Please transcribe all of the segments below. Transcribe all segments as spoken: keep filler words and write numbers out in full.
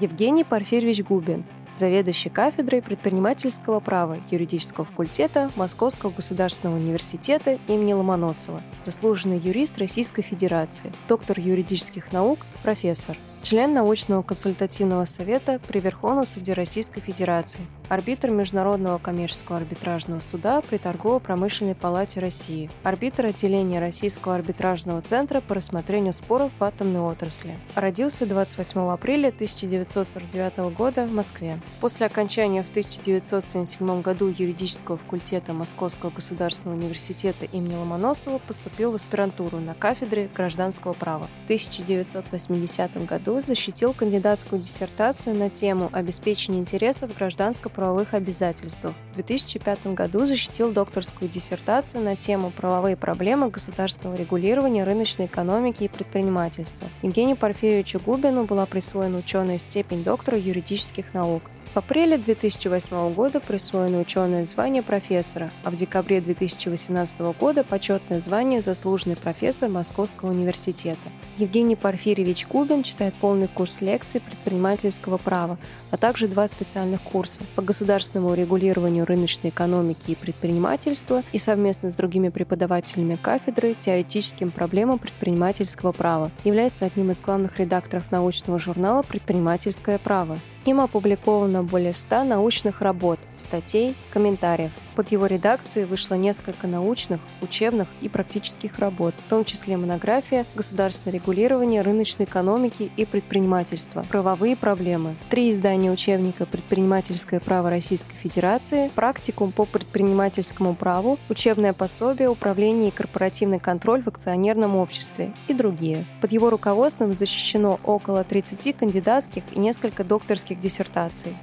Евгений Парфирьевич Губин, заведующий кафедрой предпринимательского права юридического факультета Московского государственного университета имени Ломоносова, заслуженный юрист Российской Федерации, доктор юридических наук, профессор, член научного консультативного совета при Верховном суде Российской Федерации, арбитр Международного коммерческого арбитражного суда при Торгово-промышленной палате России, арбитр отделения Российского арбитражного центра по рассмотрению споров в атомной отрасли. Родился двадцать восьмого апреля тысяча девятьсот сорок девятого года в Москве. После окончания в тысяча девятьсот семьдесят седьмом году юридического факультета Московского государственного университета имени Ломоносова поступил в аспирантуру на кафедре гражданского права. В тысяча девятьсот восьмидесятом году защитил кандидатскую диссертацию на тему «Обеспечение интересов гражданско-правовых обязательств». В две тысячи пятом году защитил докторскую диссертацию на тему «Правовые проблемы государственного регулирования рыночной экономики и предпринимательства». Евгению Парфирьевичу Губину была присвоена ученая степень доктора юридических наук. В апреле две тысячи восьмого года присвоено ученое звание профессора, а в декабре две тысячи восемнадцатого года почетное звание заслуженный профессор Московского университета. Евгений Парфирьевич Губин читает полный курс лекций предпринимательского права, а также два специальных курса по государственному регулированию рыночной экономики и предпринимательства и совместно с другими преподавателями кафедры теоретическим проблемам предпринимательского права. Является одним из главных редакторов научного журнала «Предпринимательское право». Им опубликовано более ста научных работ, статей, комментариев. Под его редакцией вышло несколько научных, учебных и практических работ, в том числе монография «Государственное регулирование рыночной экономики и предпринимательства. Правовые проблемы», три издания учебника «Предпринимательское право Российской Федерации», «Практикум по предпринимательскому праву», «Учебное пособие. Управление и корпоративный контроль в акционерном обществе» и другие. Под его руководством защищено около тридцати кандидатских и несколько докторских диссертаций.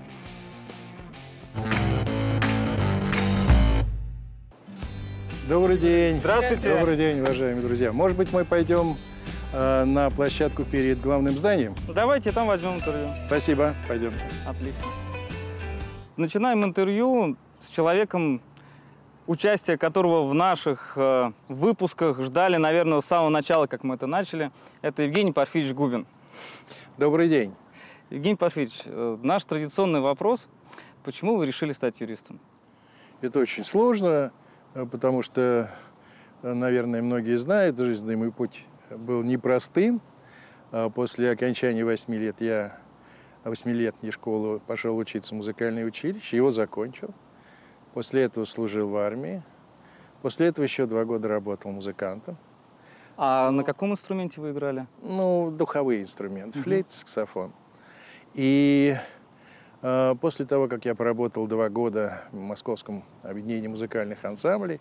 Добрый день. Здравствуйте. Добрый день, уважаемые друзья. Может быть, мы пойдем э, на площадку перед главным зданием? Давайте там возьмем интервью. Спасибо. Пойдемте. Отлично. Начинаем интервью с человеком, участие которого в наших э, выпусках ждали, наверное, с самого начала, как мы это начали. Это Евгений Парфирьевич Губин. Добрый день. Евгений Парфирьевич, э, наш традиционный вопрос. Почему вы решили стать юристом? Это очень сложно. Потому что, наверное, многие знают, жизненный мой путь был непростым. После окончания восьми лет я восьмилетней школы пошел учиться в музыкальное училище, его закончил. После этого служил в армии. После этого еще два года работал музыкантом. А на каком инструменте вы играли? Ну, духовые инструменты, mm-hmm. флейт, саксофон. И... После того, как я поработал два года в Московском объединении музыкальных ансамблей,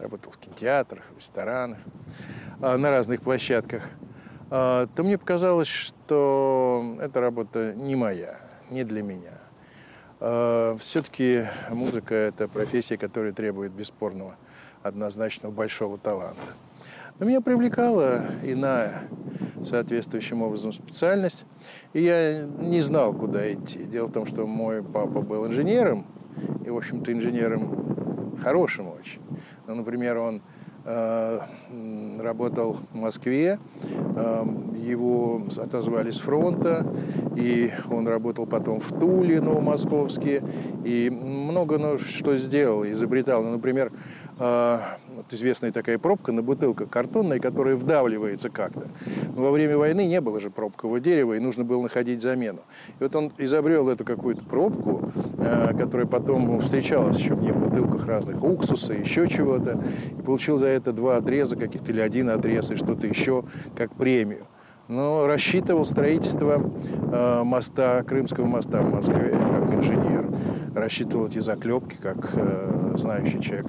работал в кинотеатрах, в ресторанах, на разных площадках, то мне показалось, что эта работа не моя, не для меня. Все-таки музыка – это профессия, которая требует бесспорного, однозначного большого таланта. Но меня привлекала иная соответствующим образом специальность, и я не знал, куда идти. Дело в том, что мой папа был инженером, и, в общем-то, инженером хорошим очень. Ну, например, он э, работал в Москве, э, его отозвали с фронта, и он работал потом в Туле, Новомосковске, и много ну, что сделал, изобретал. Ну, например, э, вот известная такая пробка на бутылках картонная, которая вдавливается как-то. Но во время войны не было же пробкового дерева, и нужно было находить замену. И вот он изобрел эту какую-то пробку, э, которая потом встречалась еще мне в бутылках разных уксуса, еще чего-то, и получил за это два отреза каких-то, или один отрез, и что-то еще, как премию. Но рассчитывал строительство э, моста, Крымского моста в Москве, как инженер. Рассчитывал эти заклепки, как э, знающий человек,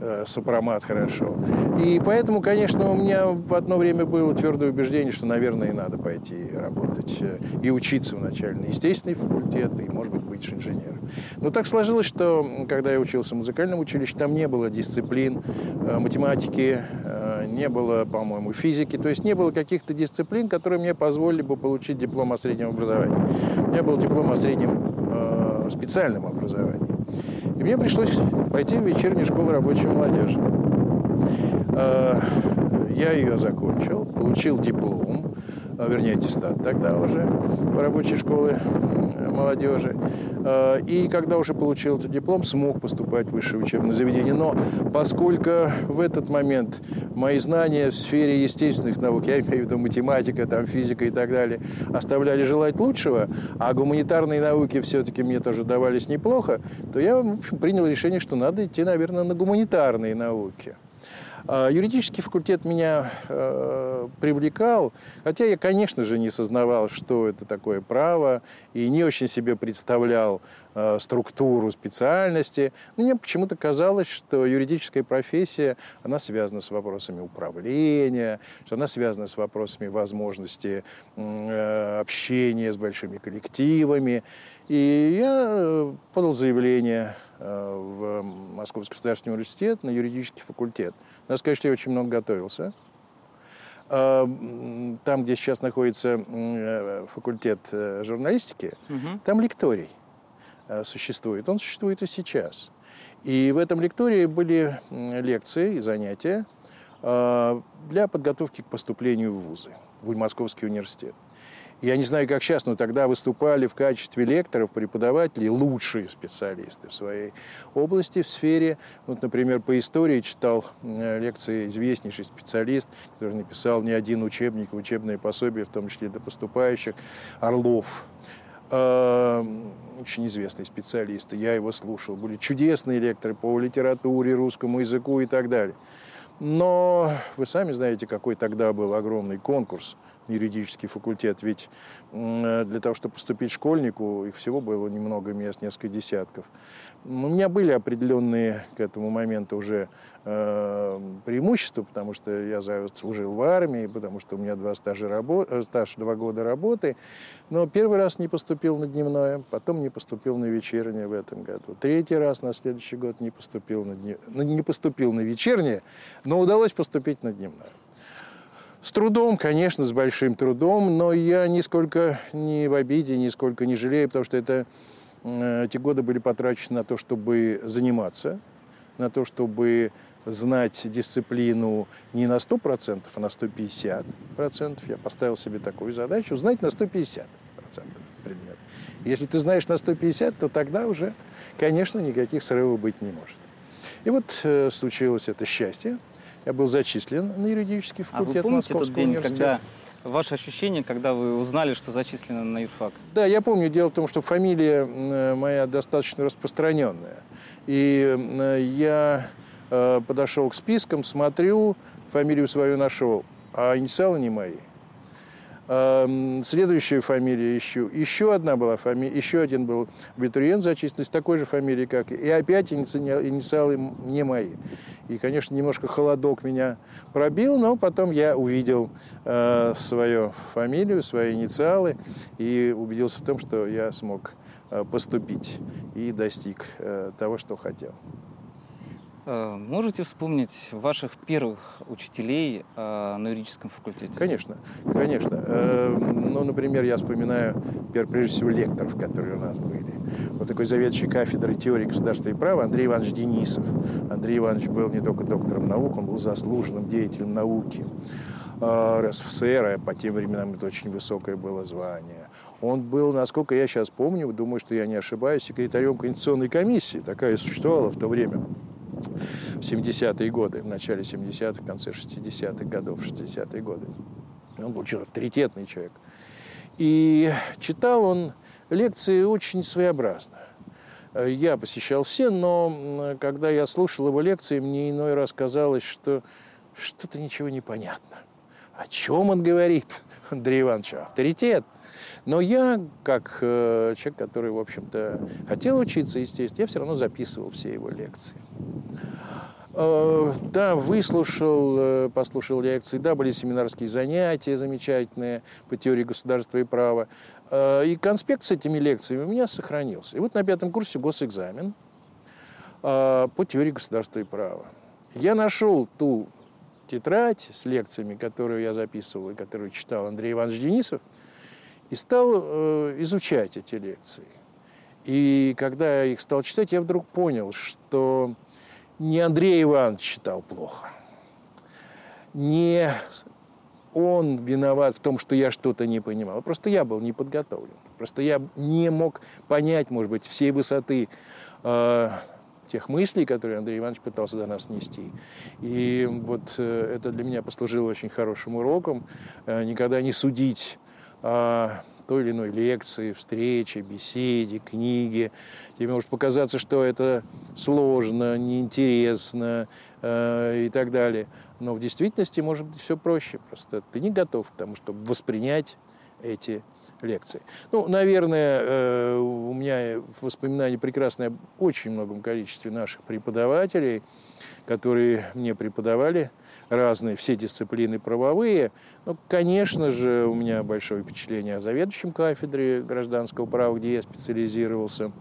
э, сопромат хорошо. И поэтому, конечно, у меня в одно время было твердое убеждение, что, наверное, и надо пойти работать э, и учиться вначале на естественный факультет, и, может быть, быть инженером. Но так сложилось, что, когда я учился в музыкальном училище, там не было дисциплин э, математики, э, не было, по-моему, физики. То есть не было каких-то дисциплин, которые мне позволили бы получить диплом о среднем образовании. У меня был диплом о среднем э, специальном образовании. И мне пришлось пойти в вечернюю школу рабочей молодежи. Я ее закончил, получил диплом, вернее, аттестат тогда уже в рабочей школе молодежи. И когда уже получил этот диплом, смог поступать в высшее учебное заведение. Но поскольку в этот момент мои знания в сфере естественных наук, я имею в виду математика, там, физика и так далее, оставляли желать лучшего, а гуманитарные науки все-таки мне тоже давались неплохо, то я, в общем, принял решение, что надо идти, наверное, на гуманитарные науки. Юридический факультет меня э, привлекал, хотя я, конечно же, не сознавал, что это такое право, и не очень себе представлял э, структуру специальности. Но мне почему-то казалось, что юридическая профессия, она связана с вопросами управления, что она связана с вопросами возможности э, общения с большими коллективами. И я э, подал заявление в Московский государственный университет на юридический факультет. Надо сказать, что я очень много готовился. Там, где сейчас находится факультет журналистики, угу. там лекторий существует. Он существует и сейчас. И в этом лектории были лекции и занятия для подготовки к поступлению в вузы, в Московский университет. Я не знаю, как сейчас, но тогда выступали в качестве лекторов, преподавателей лучшие специалисты в своей области, в сфере. Вот, например, по истории читал лекции известнейший специалист, который написал не один учебник, учебные пособия, в том числе для поступающих, Орлов. Очень известный специалист, я его слушал. Были чудесные лекторы по литературе, русскому языку и так далее. Но вы сами знаете, какой тогда был огромный конкурс. Юридический факультет, ведь для того, чтобы поступить школьнику, их всего было немного мест, несколько десятков. У меня были определенные к этому моменту уже э, преимущества, потому что я служил в армии, потому что у меня два стажа рабо- стаж два года работы. Но первый раз не поступил на дневное, потом не поступил на вечернее в этом году. Третий раз на следующий год не поступил на, днев... не поступил на вечернее, но удалось поступить на дневное. С трудом, конечно, с большим трудом, но я нисколько не в обиде, нисколько не жалею, потому что это, эти годы были потрачены на то, чтобы заниматься, на то, чтобы знать дисциплину не на сто процентов, а на сто пятьдесят процентов. Я поставил себе такую задачу, знать на сто пятьдесят процентов предмет. Если ты знаешь на сто пятьдесят, то тогда уже, конечно, никаких срывов быть не может. И вот э, случилось это счастье. Я был зачислен на юридический факультет а вы помните Московского тот день, университета. Когда ваши ощущения, когда вы узнали, что зачислены на юрфак? Да, я помню. Дело в том, что фамилия моя достаточно распространенная. И я подошел к спискам, смотрю, фамилию свою нашел, а инициалы не мои. Следующую фамилию ищу. Еще одна была фамилия, еще один был абитуриент зачислен с такой же фамилией, как и. И опять инициалы не мои. И, конечно, немножко холодок меня пробил, но потом я увидел э, свою фамилию, свои инициалы и убедился в том, что я смог э, поступить и достиг э, того, что хотел. Можете вспомнить ваших первых учителей э, на юридическом факультете? Конечно, конечно. Э, ну, например, я вспоминаю, например, прежде всего, лекторов, которые у нас были. Вот такой заведующий кафедрой теории государства и права Андрей Иванович Денисов. Андрей Иванович был не только доктором наук, он был заслуженным деятелем науки. РСФСР, а по тем временам это очень высокое было звание. Он был, насколько я сейчас помню, думаю, что я не ошибаюсь, секретарем Конституционной комиссии. Такая существовала в то время. В семидесятые годы, в начале семидесятых, в конце шестидесятых годов, шестидесятые годы. Он был очень авторитетный человек. И читал он лекции очень своеобразно. Я посещал все, но когда я слушал его лекции, мне иной раз казалось, что что-то ничего не понятно. О чем он говорит, Андрей Иванович? Авторитет. Но я, как э, человек, который, в общем-то, хотел учиться, естественно, я все равно записывал все его лекции. Э, да, выслушал, э, послушал лекции, да, были семинарские занятия замечательные по теории государства и права. Э, и конспект с этими лекциями у меня сохранился. И вот на пятом курсе госэкзамен э, по теории государства и права. Я нашел ту тетрадь с лекциями, которую я записывал и которую читал Андрей Иванович Денисов, и стал э, изучать эти лекции. И когда я их стал читать, я вдруг понял, что не Андрей Иванович читал плохо, не он виноват в том, что я что-то не понимал. Просто я был не подготовлен. Просто я не мог понять, может быть, всей высоты э, тех мыслей, которые Андрей Иванович пытался до нас нести. И вот э, это для меня послужило очень хорошим уроком. Э, никогда не судить э, той или иной лекции, встречи, беседе, книге. Тебе может показаться, что это сложно, неинтересно э, и так далее. Но в действительности может быть все проще. Просто ты не готов к тому, чтобы воспринять эти лекции. Ну, наверное, э, у меня в воспоминании прекрасное об очень многом количестве наших преподавателей, которые мне преподавали разные, все дисциплины правовые. Ну, конечно же, у меня большое впечатление о заведующем кафедры гражданского права, где я специализировался,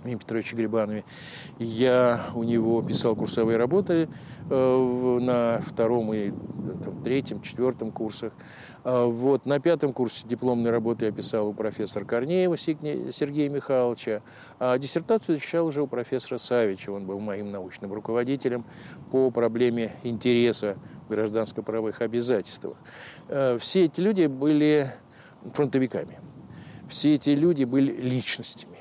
Михаиле Петровиче Грибанове. Я у него писал курсовые работы э, на втором и там, третьем, четвертом курсах. Э, вот, на пятом курсе дипломной работы я писал у профессора Корнеева Сергея Михайловича, а диссертацию защищал уже у профессора Савичева. Он был моим научным руководителем по проблеме интереса в гражданско-правовых обязательствах. Э, все эти люди были фронтовиками. Все эти люди были личностями.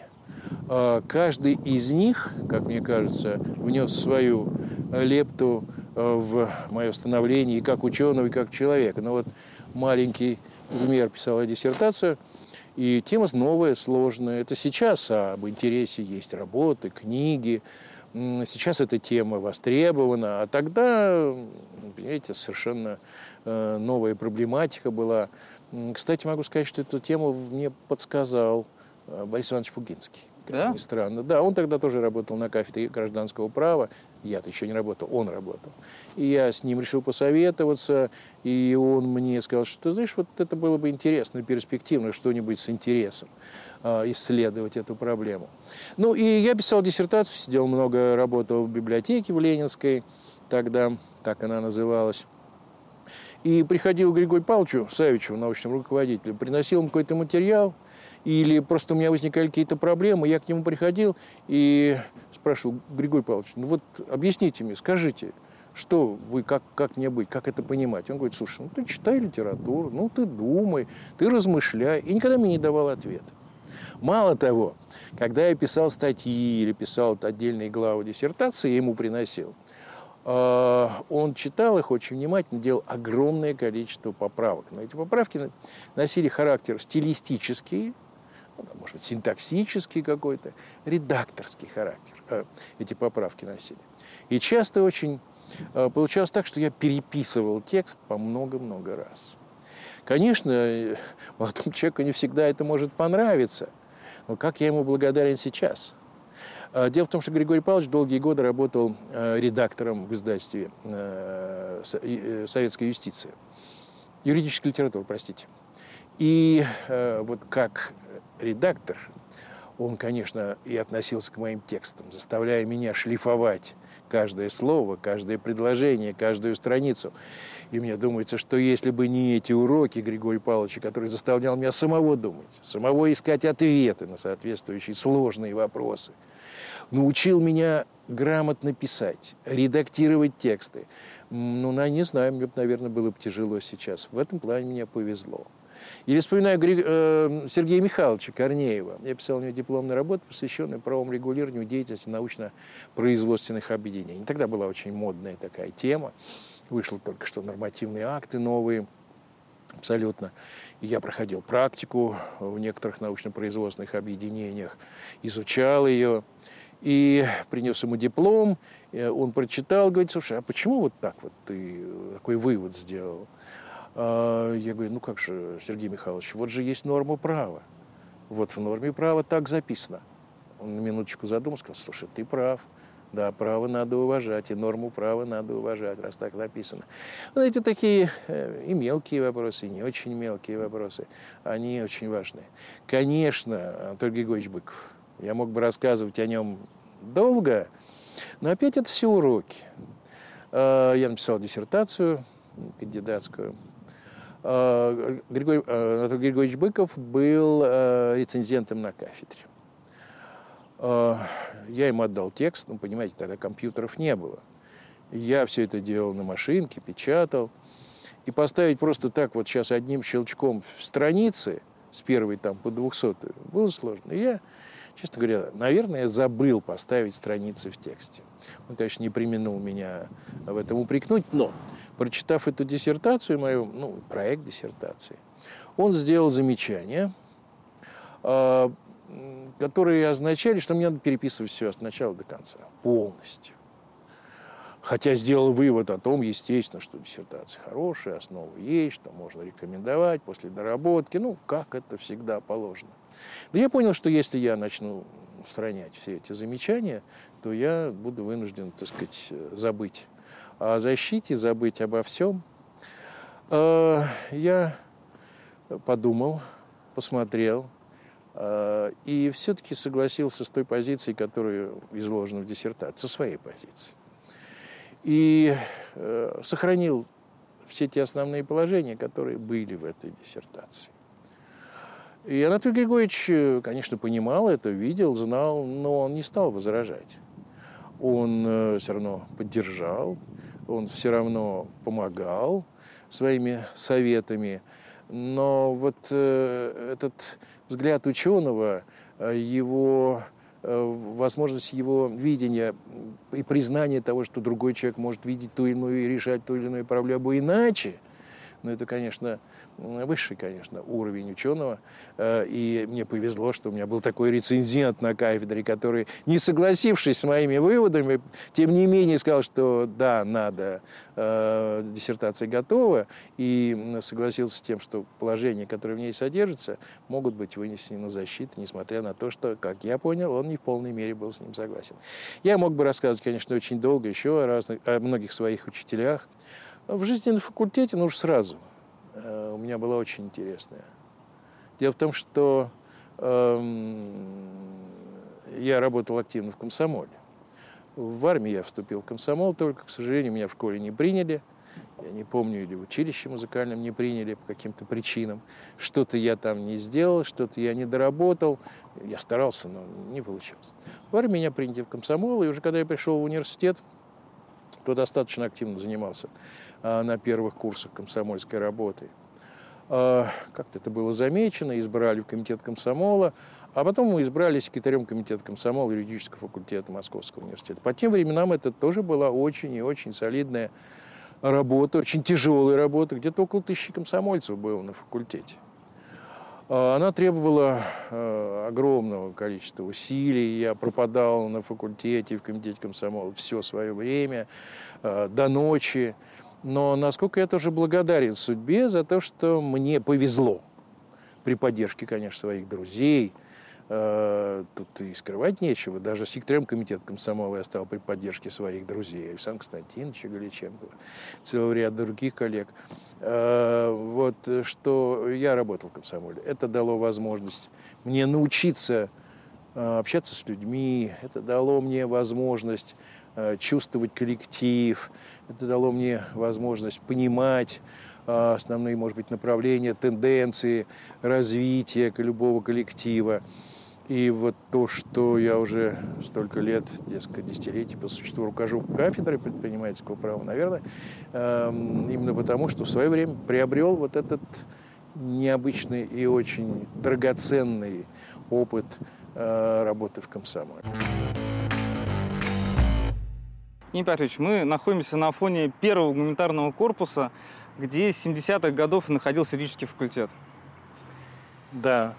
Каждый из них, как мне кажется, внес свою лепту в мое становление и как ученого, и как человека. Но вот маленький Гумер писал диссертацию, и тема новая, сложная. Это сейчас, а об интересе есть работы, книги. Сейчас эта тема востребована, а тогда, понимаете, совершенно новая проблематика была. Кстати, могу сказать, что эту тему мне подсказал Борис Иванович Пугинский, как да? ни странно. Да, он тогда тоже работал на кафедре гражданского права. Я-то еще не работал, он работал. И я с ним решил посоветоваться, и он мне сказал, что, ты знаешь, вот это было бы интересно, перспективно, что-нибудь с интересом э, исследовать эту проблему. Ну, и я писал диссертацию, сидел много, работал в библиотеке в Ленинской, тогда так она называлась. И приходил к Григорию Павловичу Савичеву, научному руководителю, приносил ему какой-то материал, или просто у меня возникали какие-то проблемы, я к нему приходил и спрашивал, Григорий Павлович, ну вот объясните мне, скажите, что вы, как, как мне быть, как это понимать? Он говорит, слушай, ну ты читай литературу, ну ты думай, ты размышляй. И никогда мне не давал ответа. Мало того, когда я писал статьи или писал отдельные главы диссертации, я ему приносил, он читал их очень внимательно, делал огромное количество поправок. Но эти поправки носили характер стилистический, может быть, синтаксический какой-то, редакторский характер эти поправки носили. И часто очень получалось так, что я переписывал текст по много-много раз. Конечно, молодому человеку не всегда это может понравиться, но как я ему благодарен сейчас. Дело в том, что Григорий Павлович долгие годы работал редактором в издательстве «Советская юстиция», юридической литературы, простите. И вот как редактор он, конечно, и относился к моим текстам, заставляя меня шлифовать каждое слово, каждое предложение, каждую страницу. И мне думается, что если бы не эти уроки Григория Павловича, который заставлял меня самого думать, самого искать ответы на соответствующие сложные вопросы, научил меня грамотно писать, редактировать тексты, ну, не знаю, мне бы, наверное, было бы тяжело сейчас. В этом плане мне повезло. Или вспоминаю Сергея Михайловича Корнеева. Я писал у него дипломную работу, посвященную правовому регулированию деятельности научно-производственных объединений. Тогда была очень модная такая тема. Вышли только что нормативные акты новые, абсолютно. Я проходил практику в некоторых научно-производственных объединениях, изучал ее. И принес ему диплом, он прочитал, говорит, слушай, а почему вот так вот ты такой вывод сделал? Я говорю, ну как же, Сергей Михайлович, вот же есть норма права. Вот в норме права так записано. Он на минуточку задумался, сказал, слушай, ты прав. Да, право надо уважать, и норму права надо уважать, раз так написано. Но эти такие и мелкие вопросы, и не очень мелкие вопросы, они очень важны. Конечно, Анатолий Григорьевич Быков. Я мог бы рассказывать о нем долго, но опять это все уроки. Я написал диссертацию кандидатскую. Григорий, Анатолий Григорьевич Быков был рецензентом на кафедре. Я ему отдал текст, ну, понимаете, тогда компьютеров не было. Я все это делал на машинке, печатал. и поставить просто так вот сейчас одним щелчком в страницы с первой там по двухсотую было сложно. И я, честно говоря, наверное, я забыл поставить страницы в тексте. Он, конечно, не преминул меня в этом упрекнуть, но, прочитав эту диссертацию мою, ну, проект диссертации, он сделал замечание, которые означали, что мне надо переписывать все от начала до конца, полностью. Хотя сделал вывод о том, естественно, что диссертация хорошая, основа есть, что можно рекомендовать после доработки, ну, как это всегда положено. Но я понял, что если я начну устранять все эти замечания, то я буду вынужден, так сказать, забыть о защите, забыть обо всем. Я подумал, посмотрел и все-таки согласился с той позицией, которая изложена в диссертации, со своей позиции. И э, сохранил все те основные положения, которые были в этой диссертации. И Анатолий Григорьевич, конечно, понимал это, видел, знал, но он не стал возражать. Он э, все равно поддержал, он все равно помогал своими советами. Но вот э, этот взгляд ученого, его... возможность его видения и признания того, что другой человек может видеть ту или иную и решать ту или иную проблему иначе, но это, конечно, высший, конечно, уровень ученого. И мне повезло, что у меня был такой рецензент на кафедре, который, не согласившись с моими выводами, тем не менее сказал, что да, надо, диссертация готова, и согласился с тем, что положения, которые в ней содержатся, могут быть вынесены на защиту, несмотря на то, что, как я понял, он не в полной мере был с ним согласен. Я мог бы рассказывать, конечно, очень долго еще о, разных, о многих своих учителях. В жизни на факультете, ну уж сразу, э, у меня была очень интересная. Дело в том, что э, я работал активно в комсомоле. В армии я вступил в комсомол, только, к сожалению, меня в школе не приняли. Я не помню, или в училище музыкальном не приняли по каким-то причинам. Что-то я там не сделал, что-то я не доработал. Я старался, но не получилось. В армии меня приняли в комсомол, и уже когда я пришел в университет, кто достаточно активно занимался а, на первых курсах комсомольской работы. А, как-то это было замечено, избрали в комитет комсомола, а потом мы избрали секретарем комитета комсомола юридического факультета Московского университета. По тем временам это тоже была очень и очень солидная работа, очень тяжелая работа. Где-то около тысячи комсомольцев было на факультете. Она требовала э, огромного количества усилий. Я пропадал на факультете, в комитете комсомола все свое время, э, до ночи. Но насколько я тоже благодарен судьбе за то, что мне повезло. При поддержке, конечно, своих друзей. Э, тут и скрывать нечего. Даже секретарем комитета комсомола я стал при поддержке своих друзей. Александра Константиновича Галиченкова, целого ряда других коллег. Вот что я работал в комсомоле. Это дало возможность мне научиться общаться с людьми. Это дало мне возможность чувствовать коллектив. Это дало мне возможность понимать основные, может быть, направления, тенденции развития любого коллектива. И вот то, что я уже столько лет, несколько десятилетий по существу руковожу кафедрой предпринимательского права, наверное, именно потому, что в свое время приобрел вот этот необычный и очень драгоценный опыт работы в комсомоле. Евгений Петрович, мы находимся на фоне первого гуманитарного корпуса, где с семидесятых годов находился юридический факультет. Да.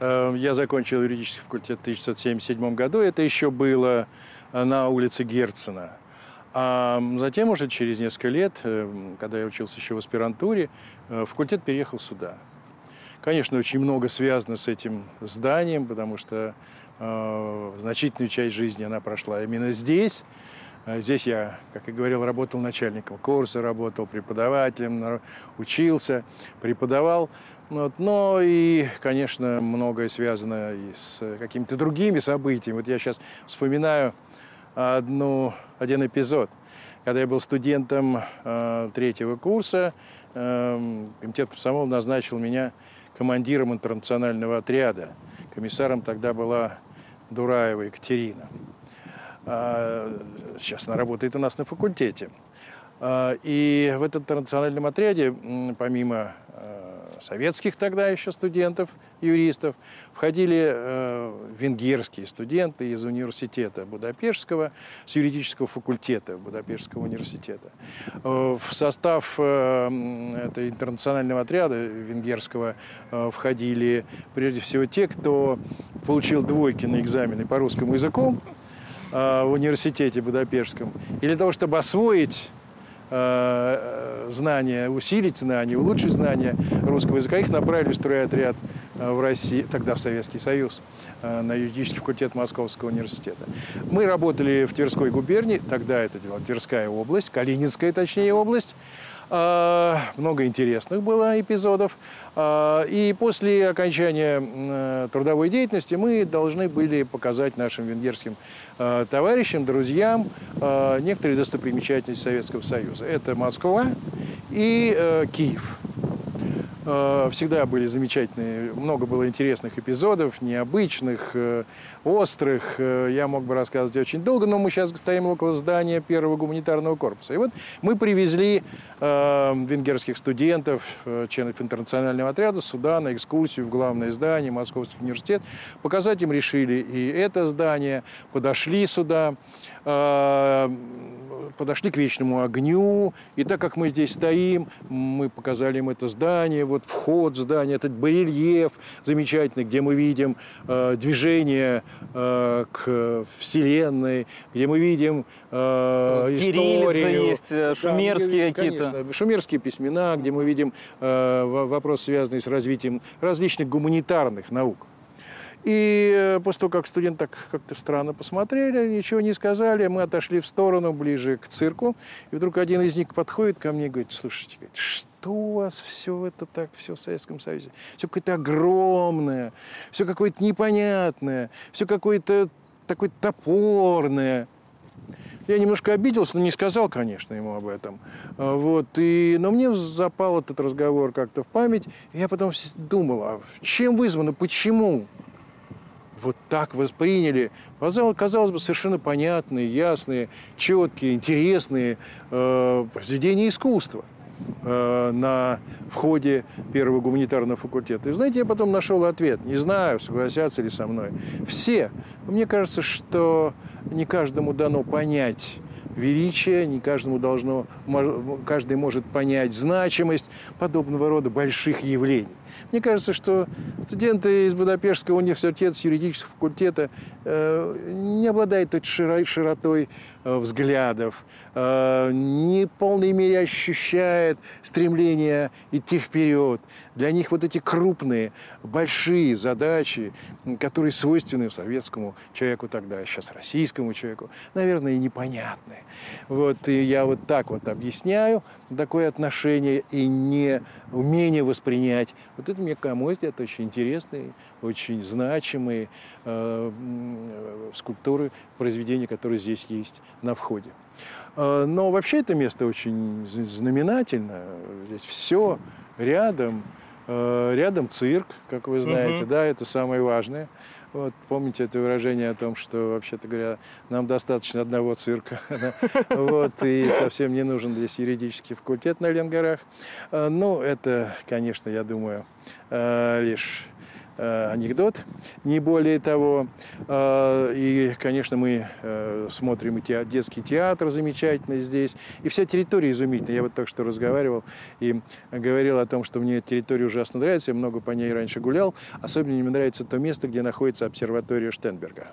Я закончил юридический факультет в тысяча девятьсот семьдесят седьмом году. Это еще было на улице Герцена. А затем уже через несколько лет, когда я учился еще в аспирантуре, факультет переехал сюда. Конечно, очень много связано с этим зданием, потому что значительную часть жизни она прошла именно здесь. Здесь я, как и говорил, работал начальником курса, работал преподавателем, учился, преподавал. Вот. Но и, конечно, многое связано и с какими-то другими событиями. Вот я сейчас вспоминаю одну, один эпизод. Когда я был студентом э, третьего курса, э, комитет комсомола назначил меня командиром интернационального отряда. Комиссаром тогда была Дураева Екатерина. Сейчас она работает у нас на факультете. И в этом интернациональном отряде, помимо советских тогда еще студентов, юристов, входили э, венгерские студенты из университета Будапештского, с юридического факультета Будапештского университета. Э, в состав э, этого интернационального отряда венгерского э, входили прежде всего те, кто получил двойки на экзамены по русскому языку э, в университете Будапештском, и для того, чтобы освоить знания, усилить знания, улучшить знания русского языка. Их направили в стройотряд в России, тогда в Советский Союз, на юридический факультет Московского университета. Мы работали в Тверской губернии, тогда это была Тверская область, Калининская, точнее, область. Много интересных было эпизодов. И после окончания трудовой деятельности мы должны были показать нашим венгерским товарищам, друзьям некоторые достопримечательности Советского Союза. Это Москва и Киев. Всегда были замечательные, много было интересных эпизодов, необычных, острых. Я мог бы рассказывать очень долго, но мы сейчас стоим около здания первого гуманитарного корпуса. И вот мы привезли э, венгерских студентов, членов интернационального отряда, сюда на экскурсию в главное здание, Московский университет. Показать им решили и это здание. Подошли сюда, э, подошли к вечному огню. И так как мы здесь стоим, мы показали им это здание, вот вход в здание, этот барельеф замечательный, где мы видим э, движение э, к Вселенной, где мы видим э, историю. Кириллица есть, шумерские какие-то. Шумерские письмена, где мы видим э, вопрос, связанный с развитием различных гуманитарных наук. И после того, как студенты так как-то странно посмотрели, ничего не сказали, мы отошли в сторону, ближе к цирку. И вдруг один из них подходит ко мне и говорит: слушайте, что у вас все это так, все в Советском Союзе? Все какое-то огромное, все какое-то непонятное, все какое-то такое топорное. Я немножко обиделся, но не сказал, конечно, ему об этом. Вот. И, но мне запал этот разговор как-то в память. И я потом думал, а чем вызвано, почему вот так восприняли, казалось бы, совершенно понятные, ясные, четкие, интересные э, произведения искусства э, на входе первого гуманитарного факультета. И, знаете, я потом нашел ответ. Не знаю, согласятся ли со мной все. Но мне кажется, что не каждому дано понять величие, не каждому должно, каждый может понять значимость подобного рода больших явлений. Мне кажется, что студенты из Будапештского университета, с юридического факультета э, не обладают той широтой э, взглядов, э, не в полной мере ощущают стремление идти вперед. Для них вот эти крупные, большие задачи, которые свойственны советскому человеку тогда, а сейчас российскому человеку, наверное, и непонятны. Вот, и я вот так вот объясняю такое отношение и не умение воспринять. Вот это мне, кому это очень интересные, очень значимые э, э, скульптуры, произведения, которые здесь есть на входе. Э, но вообще это место очень знаменательно. Здесь все рядом. Э, рядом цирк, как вы знаете, угу. Да, это самое важное. Вот, помните это выражение о том, что, вообще-то говоря, нам достаточно одного цирка. Вот, и совсем не нужен здесь юридический факультет на Ленгорах. Ну, это, конечно, я думаю, лишь анекдот, не более того. И, конечно, мы смотрим и детский театр замечательный здесь. И вся территория изумительная. Я вот только что разговаривал и говорил о том, что мне территория ужасно нравится. Я много по ней раньше гулял. Особенно мне нравится то место, где находится обсерватория Штенберга.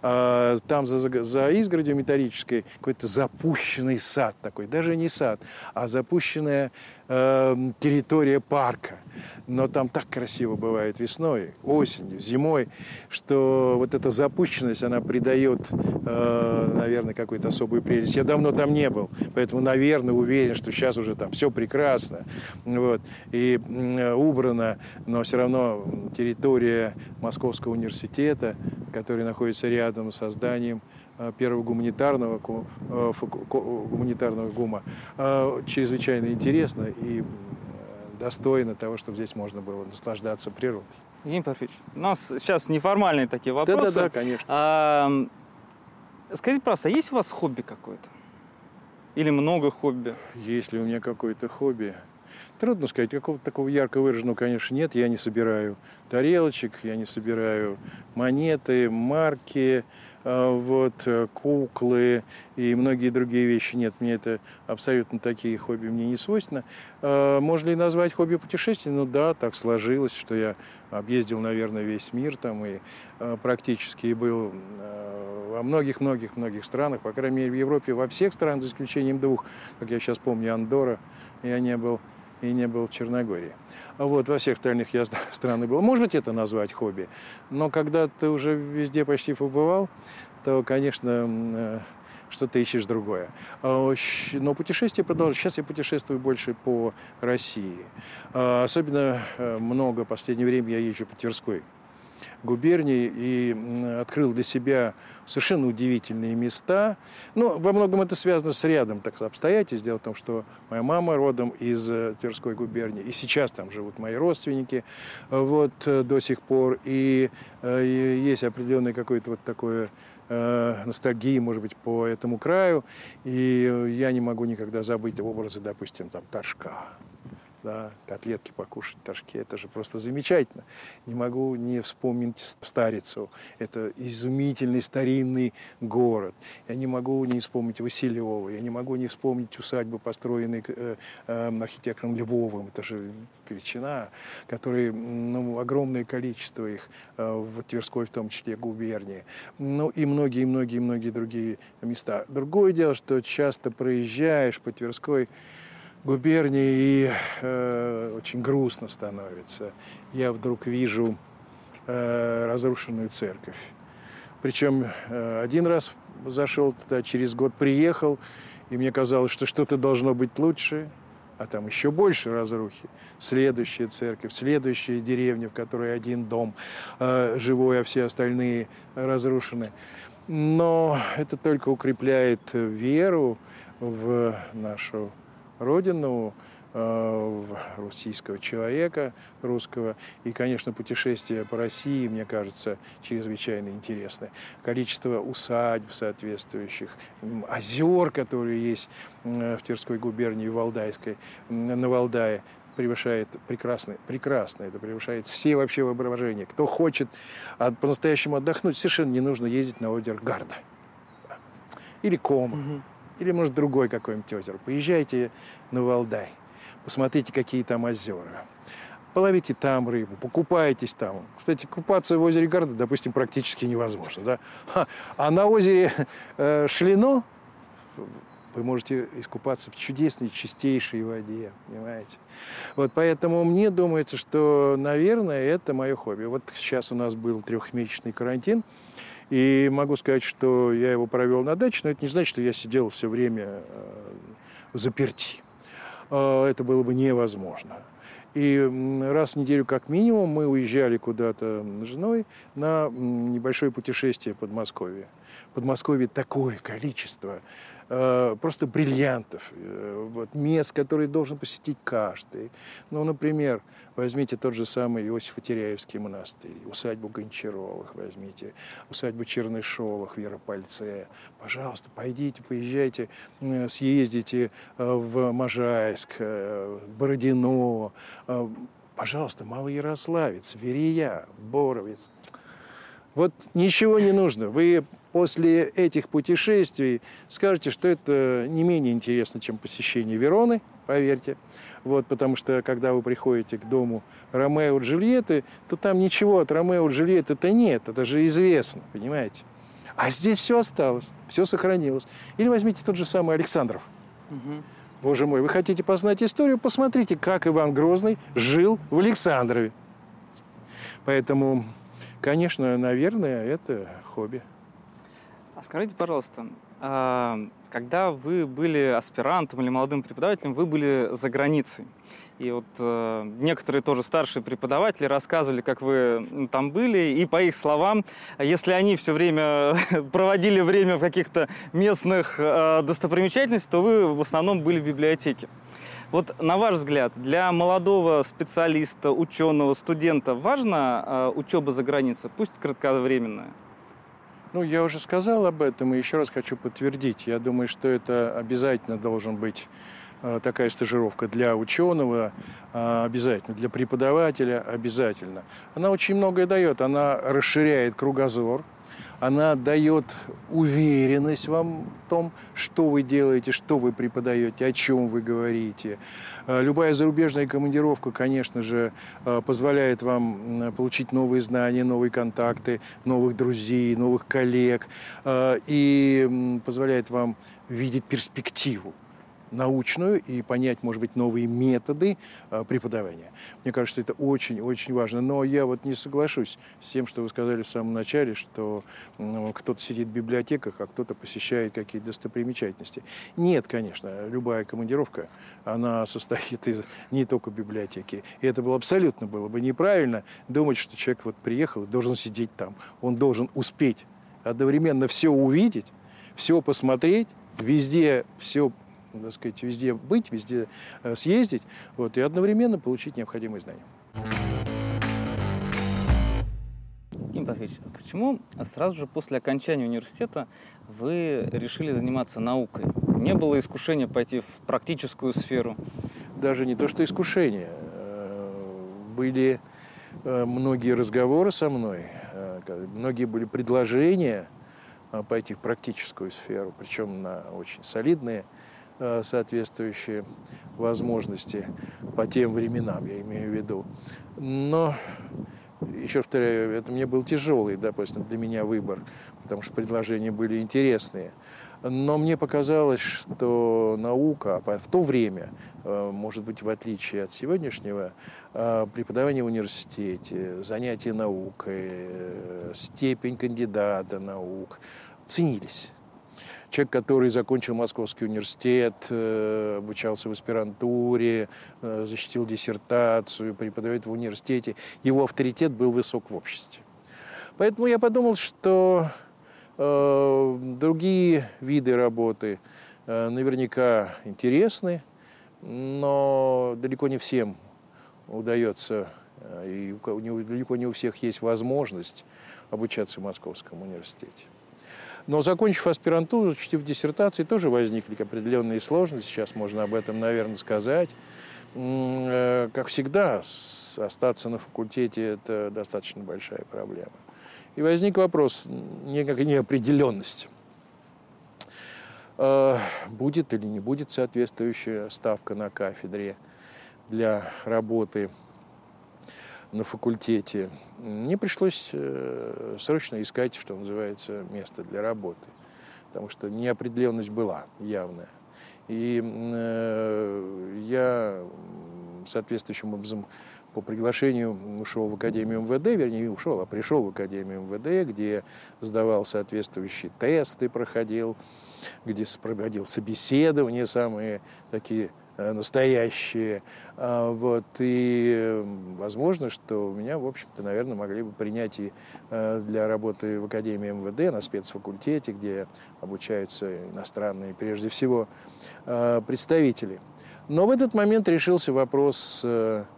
Там за, за, за изгородью металлической какой-то запущенный сад такой. Даже не сад, а запущенная э, территория парка. Но там так красиво бывает весной, осенью, зимой, что вот эта запущенность, она придает, э, наверное, какую-то особую прелесть. Я давно там не был, поэтому, наверное, уверен, что сейчас уже там все прекрасно. Вот. И э, убрано, но все равно территория Московского университета, который находится рядом со зданием первого гуманитарного, гуманитарного ГУМа, чрезвычайно интересно и достойно того, чтобы здесь можно было наслаждаться природой. Евгений Парфирьевич, у нас сейчас неформальные такие вопросы. Да-да-да, конечно. А, скажите, просто, есть у вас хобби какое-то? Или много хобби? Есть ли у меня какое-то хобби? Трудно сказать, какого-то такого ярко выраженного, конечно, нет. Я не собираю тарелочек, я не собираю монеты, марки, вот, куклы и многие другие вещи. Нет, мне это абсолютно такие хобби мне не свойственно. Можно ли назвать хобби путешествий? Ну да, так сложилось, что я объездил, наверное, весь мир там и практически был во многих-многих-многих странах, по крайней мере, в Европе, во всех странах, за исключением двух, как я сейчас помню, Андорра, я не был. И не был в Черногории. Вот, во всех остальных я страны был. Может быть, это назвать хобби. Но когда ты уже везде почти побывал, то, конечно, что-то ищешь другое. Но путешествие продолжается. Сейчас я путешествую больше по России. Особенно много в последнее время я езжу по Тверской губернии и открыл для себя совершенно удивительные места. Ну, во многом это связано с рядом так, обстоятельств. Дело в том, что моя мама родом из Тверской губернии, и сейчас там живут мои родственники вот, до сих пор. И, и есть определенное какое-то вот такое э, ностальгии, может быть, по этому краю. И я не могу никогда забыть образы, допустим, там, Торжка. Да, котлетки покушать в Ташке, это же просто замечательно. Не могу не вспомнить Старицу, это изумительный старинный город. Я не могу не вспомнить Василева, я не могу не вспомнить усадьбы, построенные э, э, архитектором Львовым. Это же величина, которые, ну, огромное количество их э, в Тверской, в том числе, губернии. Ну и многие-многие-многие другие места. Другое дело, что часто проезжаешь по Тверской губернии, и э, очень грустно становится. Я вдруг вижу э, разрушенную церковь. Причем э, один раз зашел туда, через год приехал, и мне казалось, что что-то должно быть лучше, а там еще больше разрухи. Следующая церковь, следующая деревня, в которой один дом э, живой, а все остальные разрушены. Но это только укрепляет веру в нашу родину, э, российского человека, русского. И, конечно, путешествия по России, мне кажется, чрезвычайно интересны. Количество усадьб соответствующих, озер, которые есть в Тверской губернии, в Валдайской, на Валдае, превышает прекрасное, прекрасно, это превышает все вообще воображения. Кто хочет от, по-настоящему отдохнуть, совершенно не нужно ездить на озеро Гарда или Кома. Угу. Или, может, другой какой-нибудь озеро. Поезжайте на Валдай, посмотрите, какие там озера. Половите там рыбу, покупайтесь там. Кстати, купаться в озере Гарда, допустим, практически невозможно. Да? А, а на озере э, Шлино вы можете искупаться в чудесной, чистейшей воде, понимаете? Вот поэтому мне думается, что, наверное, это мое хобби. Вот сейчас у нас был трехмесячный карантин. И могу сказать, что я его провел на даче, но это не значит, что я сидел все время взаперти. Это было бы невозможно. И раз в неделю как минимум мы уезжали куда-то с женой на небольшое путешествие в Подмосковье. В Подмосковье такое количество просто бриллиантов, вот, мест, которые должен посетить каждый. Ну, например, возьмите тот же самый Иосифо-Теряевский монастырь, усадьбу Гончаровых возьмите, усадьбу Чернышовых в Яропольце. Пожалуйста, пойдите, поезжайте, съездите в Можайск, Бородино, пожалуйста, Малоярославец, Верия, Боровец. Вот ничего не нужно. Вы после этих путешествий скажете, что это не менее интересно, чем посещение Вероны, поверьте. Вот, потому что, когда вы приходите к дому Ромео и Джульетты, то там ничего от Ромео и Джульетты-то нет. Это же известно, понимаете? А здесь все осталось, все сохранилось. Или возьмите тот же самый Александров. Угу. Боже мой, вы хотите познать историю? Посмотрите, как Иван Грозный жил в Александрове. Поэтому... Конечно, наверное, это хобби. А скажите, пожалуйста, когда вы были аспирантом или молодым преподавателем, вы были за границей. И вот некоторые тоже старшие преподаватели рассказывали, как вы там были. И по их словам, если они все время проводили время в каких-то местных достопримечательностях, то вы в основном были в библиотеке. Вот на ваш взгляд, для молодого специалиста, ученого, студента важна э, учеба за границей, пусть кратковременная? Ну, я уже сказал об этом и еще раз хочу подтвердить. Я думаю, что это обязательно должен быть такая стажировка для ученого, обязательно, для преподавателя обязательно. Она очень многое дает, она расширяет кругозор, она дает уверенность вам в том, что вы делаете, что вы преподаете, о чем вы говорите. Любая зарубежная командировка, конечно же, позволяет вам получить новые знания, новые контакты, новых друзей, новых коллег и позволяет вам видеть перспективу научную и понять, может быть, новые методы преподавания. Мне кажется, что это очень-очень важно. Но я вот не соглашусь с тем, что вы сказали в самом начале, что ну, кто-то сидит в библиотеках, а кто-то посещает какие-то достопримечательности. Нет, конечно, любая командировка, она состоит из не только библиотеки. И это было абсолютно было бы неправильно думать, что человек вот приехал и должен сидеть там. Он должен успеть одновременно все увидеть, все посмотреть, везде все так сказать, везде быть, везде съездить, вот, и одновременно получить необходимые знания. Евгений Парфирьевич, а почему сразу же после окончания университета вы решили заниматься наукой? Не было искушения пойти в практическую сферу? Даже не то, что искушение. Были многие разговоры со мной, многие были предложения пойти в практическую сферу, причем на очень солидные соответствующие возможности по тем временам, я имею в виду. Но, еще повторяю, это мне был тяжелый, допустим, для меня выбор, потому что предложения были интересные. Но мне показалось, что наука в то время, может быть, в отличие от сегодняшнего, преподавание в университете, занятие наукой, степень кандидата наук ценились. Человек, который закончил Московский университет, обучался в аспирантуре, защитил диссертацию, преподает в университете, его авторитет был высок в обществе. Поэтому я подумал, что э, другие виды работы э, наверняка интересны, но далеко не всем удается, и далеко не у всех есть возможность обучаться в Московском университете. Но, закончив аспирантуру, зачастую в диссертации тоже возникли определенные сложности. Сейчас можно об этом, наверное, сказать. Как всегда, остаться на факультете – это достаточно большая проблема. И возник вопрос некой неопределенности. Будет или не будет соответствующая ставка на кафедре для работы на факультете, мне пришлось срочно искать, что называется, место для работы, потому что неопределенность была явная. И я соответствующим образом по приглашению ушел в Академию эм вэ дэ, вернее, не ушел, а пришел в Академию эм вэ дэ, где сдавал соответствующие тесты, проходил, где проводил собеседования самые такие настоящие. Вот. И возможно, что меня, в общем-то, наверное, могли бы принять и для работы в Академии эм вэ дэ на спецфакультете, где обучаются иностранные, прежде всего, представители. Но в этот момент решился вопрос с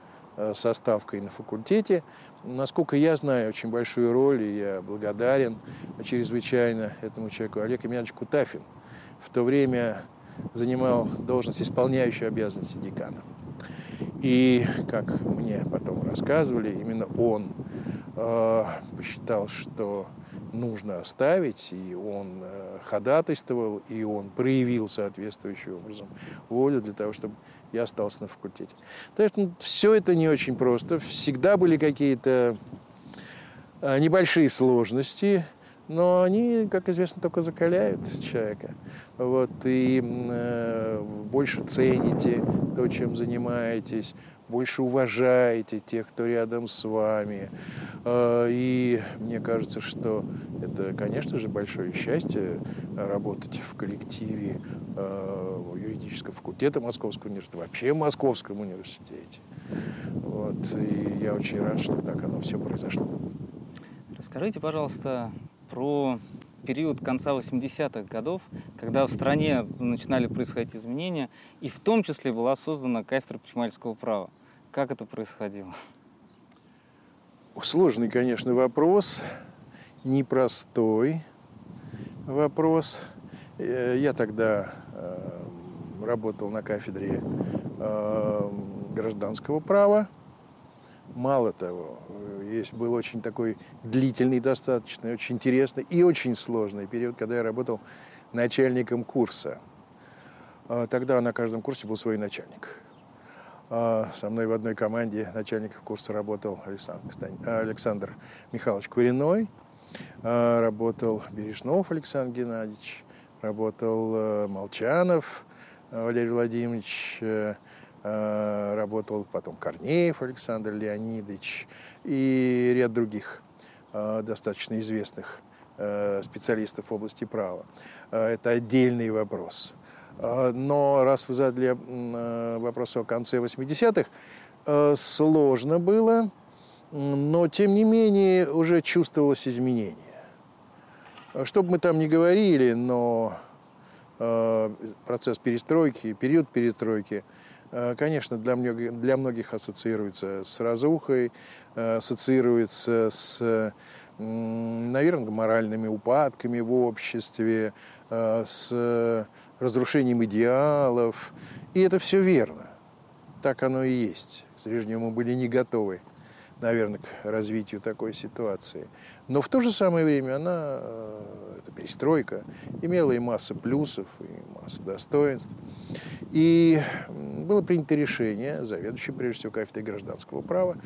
со ставкой на факультете. Насколько я знаю, очень большую роль, и я благодарен чрезвычайно этому человеку, Олег Емельянович Кутафин. В то время занимал должность исполняющего обязанности декана. И, как мне потом рассказывали, именно он э, посчитал, что нужно оставить, и он э, ходатайствовал, и он проявил соответствующим образом волю для того, чтобы я остался на факультете. То есть ну, все это не очень просто. Всегда были какие-то э, небольшие сложности, но они, как известно, только закаляют человека. Вот, и э, больше цените то, чем занимаетесь, больше уважаете тех, кто рядом с вами. Э, и мне кажется, что это, конечно же, большое счастье работать в коллективе э, юридического факультета Московского университета, вообще в Московском университете. Вот, и я очень рад, что так оно все произошло. Расскажите, пожалуйста, про период конца восьмидесятых годов, когда в стране начинали происходить изменения, и в том числе была создана кафедра предпринимательского права. Как это происходило? Сложный, конечно, вопрос, непростой, вопрос. Я тогда работал на кафедре гражданского права. Мало того, есть был очень такой длительный, достаточно, очень интересный и очень сложный период, когда я работал начальником курса. Тогда на каждом курсе был свой начальник. Со мной в одной команде начальником курса работал Александр Михайлович Куриной, работал Бережнов Александр Геннадьевич, работал Молчанов Валерий Владимирович, работал потом Корнеев Александр Леонидович и ряд других достаточно известных специалистов в области права. Это отдельный вопрос. Но раз вы задали вопрос о конце восьмидесятых, сложно было, но тем не менее уже чувствовалось изменение. Что бы мы там ни говорили, но процесс перестройки, период перестройки, конечно, для многих, для многих ассоциируется с разрухой, ассоциируется с, наверное, моральными упадками в обществе, с разрушением идеалов. И это все верно. Так оно и есть. К сожалению, мы были не готовы, наверное, к развитию такой ситуации. Но в то же самое время она, эта перестройка, имела и массу плюсов, и массу достоинств. И было принято решение, заведующим, прежде всего, кафедрой гражданского права,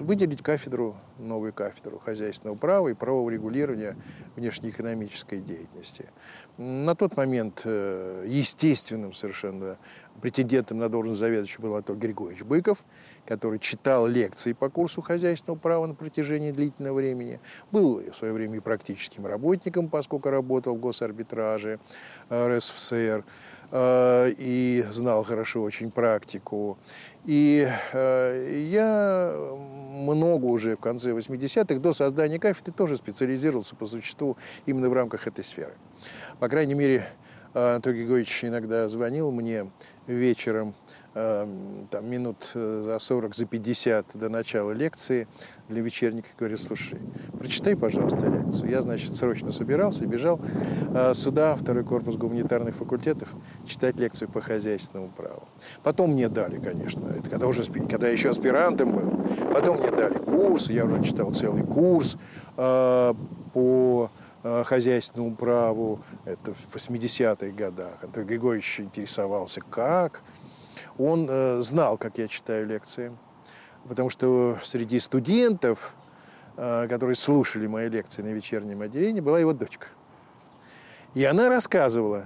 выделить кафедру, новую кафедру хозяйственного права и правового регулирования внешнеэкономической деятельности. На тот момент естественным совершенно претендентом на должность заведующего был Анатолий Григорьевич Быков, который читал лекции по курсу хозяйственного права на протяжении длительного времени. Был в свое время и практическим работником, поскольку работал в госарбитраже эр эс эф эс эр и знал хорошо очень практику. И я много уже в конце восьмидесятых, до создания кафедры, тоже специализировался по существу именно в рамках этой сферы. По крайней мере, Анатолий Григорьевич иногда звонил мне вечером, там, минут за сорок, за пятьдесят до начала лекции для вечерника, говорил: слушай, прочитай, пожалуйста, лекцию. Я, значит, срочно собирался и бежал сюда, второй корпус гуманитарных факультетов, читать лекцию по хозяйственному праву. Потом мне дали, конечно, это когда, уже, когда я еще аспирантом был, потом мне дали курс, я уже читал целый курс э, по... хозяйственному праву, это в восьмидесятых годах. Анатолий Григорьевич интересовался, как. Он э, знал, как я читаю лекции, потому что среди студентов, э, которые слушали мои лекции на вечернем отделении, была его дочка. И она рассказывала,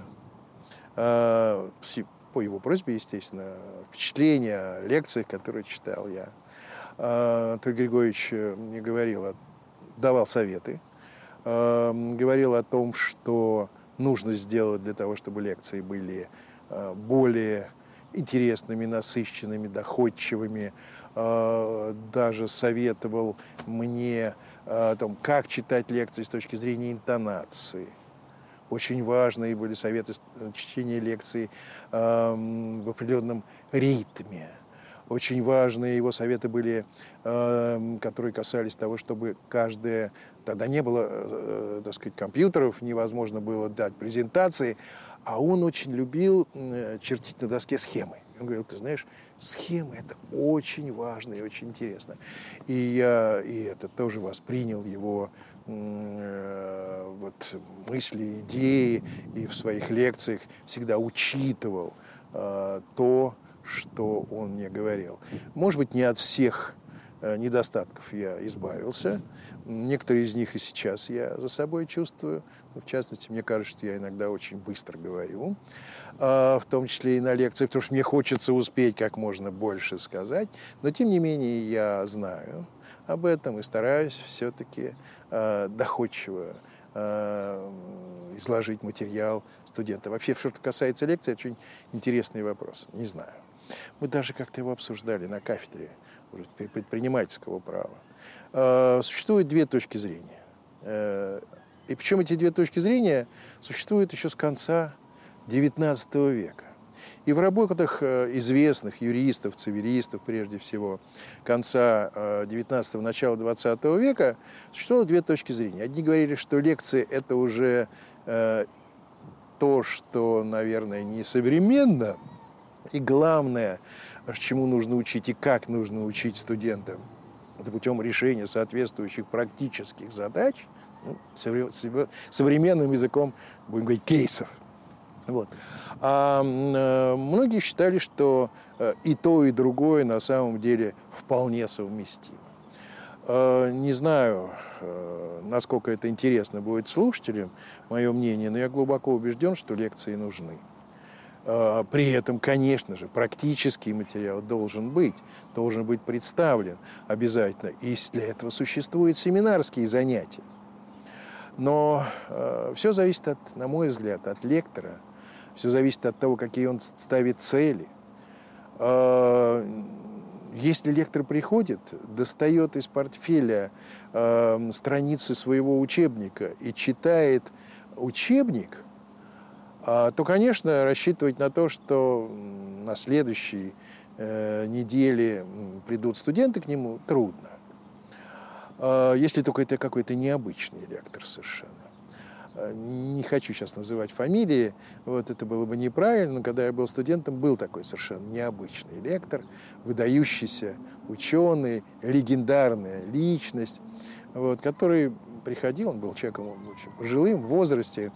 э, по его просьбе, естественно, впечатления о лекциях, которые читал я. Э, Анатолий Григорьевич мне говорил, давал советы, говорил о том, что нужно сделать для того, чтобы лекции были более интересными, насыщенными, доходчивыми. Даже советовал мне о том, как читать лекции с точки зрения интонации. Очень важные были советы чтения лекций в определенном ритме. Очень важные его советы были, которые касались того, чтобы каждая... Тогда не было, так сказать, компьютеров, невозможно было дать презентации, а он очень любил чертить на доске схемы. Он говорил: ты знаешь, схемы – это очень важно и очень интересно. И я и это тоже воспринял его вот, мысли, идеи, и в своих лекциях всегда учитывал то, что он мне говорил. Может быть, не от всех недостатков я избавился. Некоторые из них и сейчас я за собой чувствую. В частности, мне кажется, что я иногда очень быстро говорю, в том числе и на лекциях, потому что мне хочется успеть как можно больше сказать. Но, тем не менее, я знаю об этом и стараюсь все-таки доходчиво изложить материал студента. Вообще, что касается лекций, это очень интересный вопрос. Не знаю. Мы даже как-то его обсуждали на кафедре предпринимательского права. Существуют две точки зрения. И причем эти две точки зрения существуют еще с конца девятнадцатого века. И в работах известных юристов, цивилистов, прежде всего, конца девятнадцатого, начала двадцатого века, существовало две точки зрения. Одни говорили, что лекции – это уже то, что, наверное, не современно, и главное, чему нужно учить и как нужно учить студентам, это путем решения соответствующих практических задач, современным языком, будем говорить, кейсов. Вот. А многие считали, что и то, и другое на самом деле вполне совместимо. Не знаю, насколько это интересно будет слушателям, мое мнение, но я глубоко убежден, что лекции нужны. При этом, конечно же, практический материал должен быть, должен быть представлен обязательно. И для этого существуют семинарские занятия. Но э, все зависит, от, на мой взгляд, от лектора, все зависит от того, какие он ставит цели. Э, если лектор приходит, достает из портфеля э, страницы своего учебника и читает учебник, э, то, конечно, рассчитывать на то, что на следующей э, неделе придут студенты к нему, трудно. Если только это какой-то необычный лектор совершенно. Не хочу сейчас называть фамилии, вот это было бы неправильно, но когда я был студентом, был такой совершенно необычный лектор, выдающийся ученый, легендарная личность, вот, который приходил, он был человеком очень пожилым в возрасте,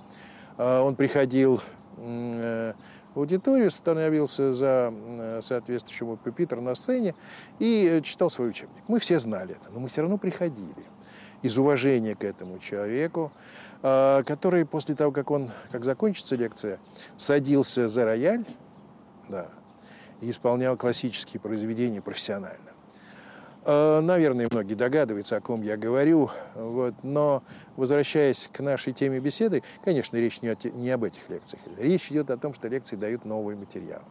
он приходил в аудиторию, становился за соответствующим пюпитром на сцене и читал свой учебник. Мы все знали это, но мы все равно приходили из уважения к этому человеку, который после того, как, он, как закончится лекция, садился за рояль, да, и исполнял классические произведения профессионально. Наверное, многие догадываются, о ком я говорю, вот, но, возвращаясь к нашей теме беседы, конечно, речь не, о, не об этих лекциях. Речь идет о том, что лекции дают новый материал.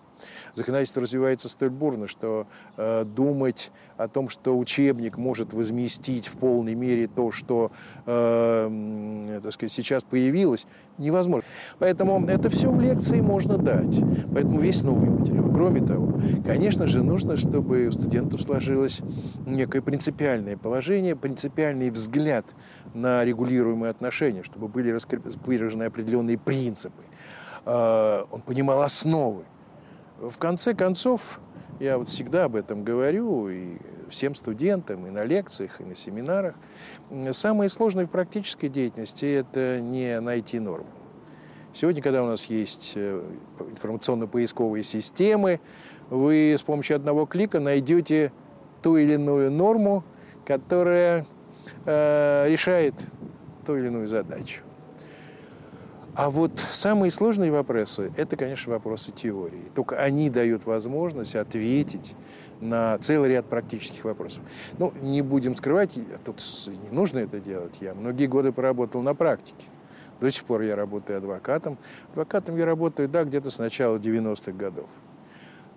Законодательство развивается столь бурно, что э, думать о том, что учебник может возместить в полной мере то, что э, так сказать, сейчас появилось, невозможно. Поэтому это все в лекции можно дать. Поэтому весь новый материал. Кроме того, конечно же, нужно, чтобы у студентов сложилось некое принципиальное положение, принципиальный взгляд на регулируемые отношения, чтобы были выражены определенные принципы. Э, он понимал основы. В конце концов, я вот всегда об этом говорю и всем студентам, и на лекциях, и на семинарах, самое сложное в практической деятельности – это не найти норму. Сегодня, когда у нас есть информационно-поисковые системы, вы с помощью одного клика найдете ту или иную норму, которая э, решает ту или иную задачу. А вот самые сложные вопросы – это, конечно, вопросы теории. Только они дают возможность ответить на целый ряд практических вопросов. Ну, не будем скрывать, тут не нужно это делать. Я многие годы поработал на практике. До сих пор я работаю адвокатом. Адвокатом я работаю, да, где-то с начала девяностых годов.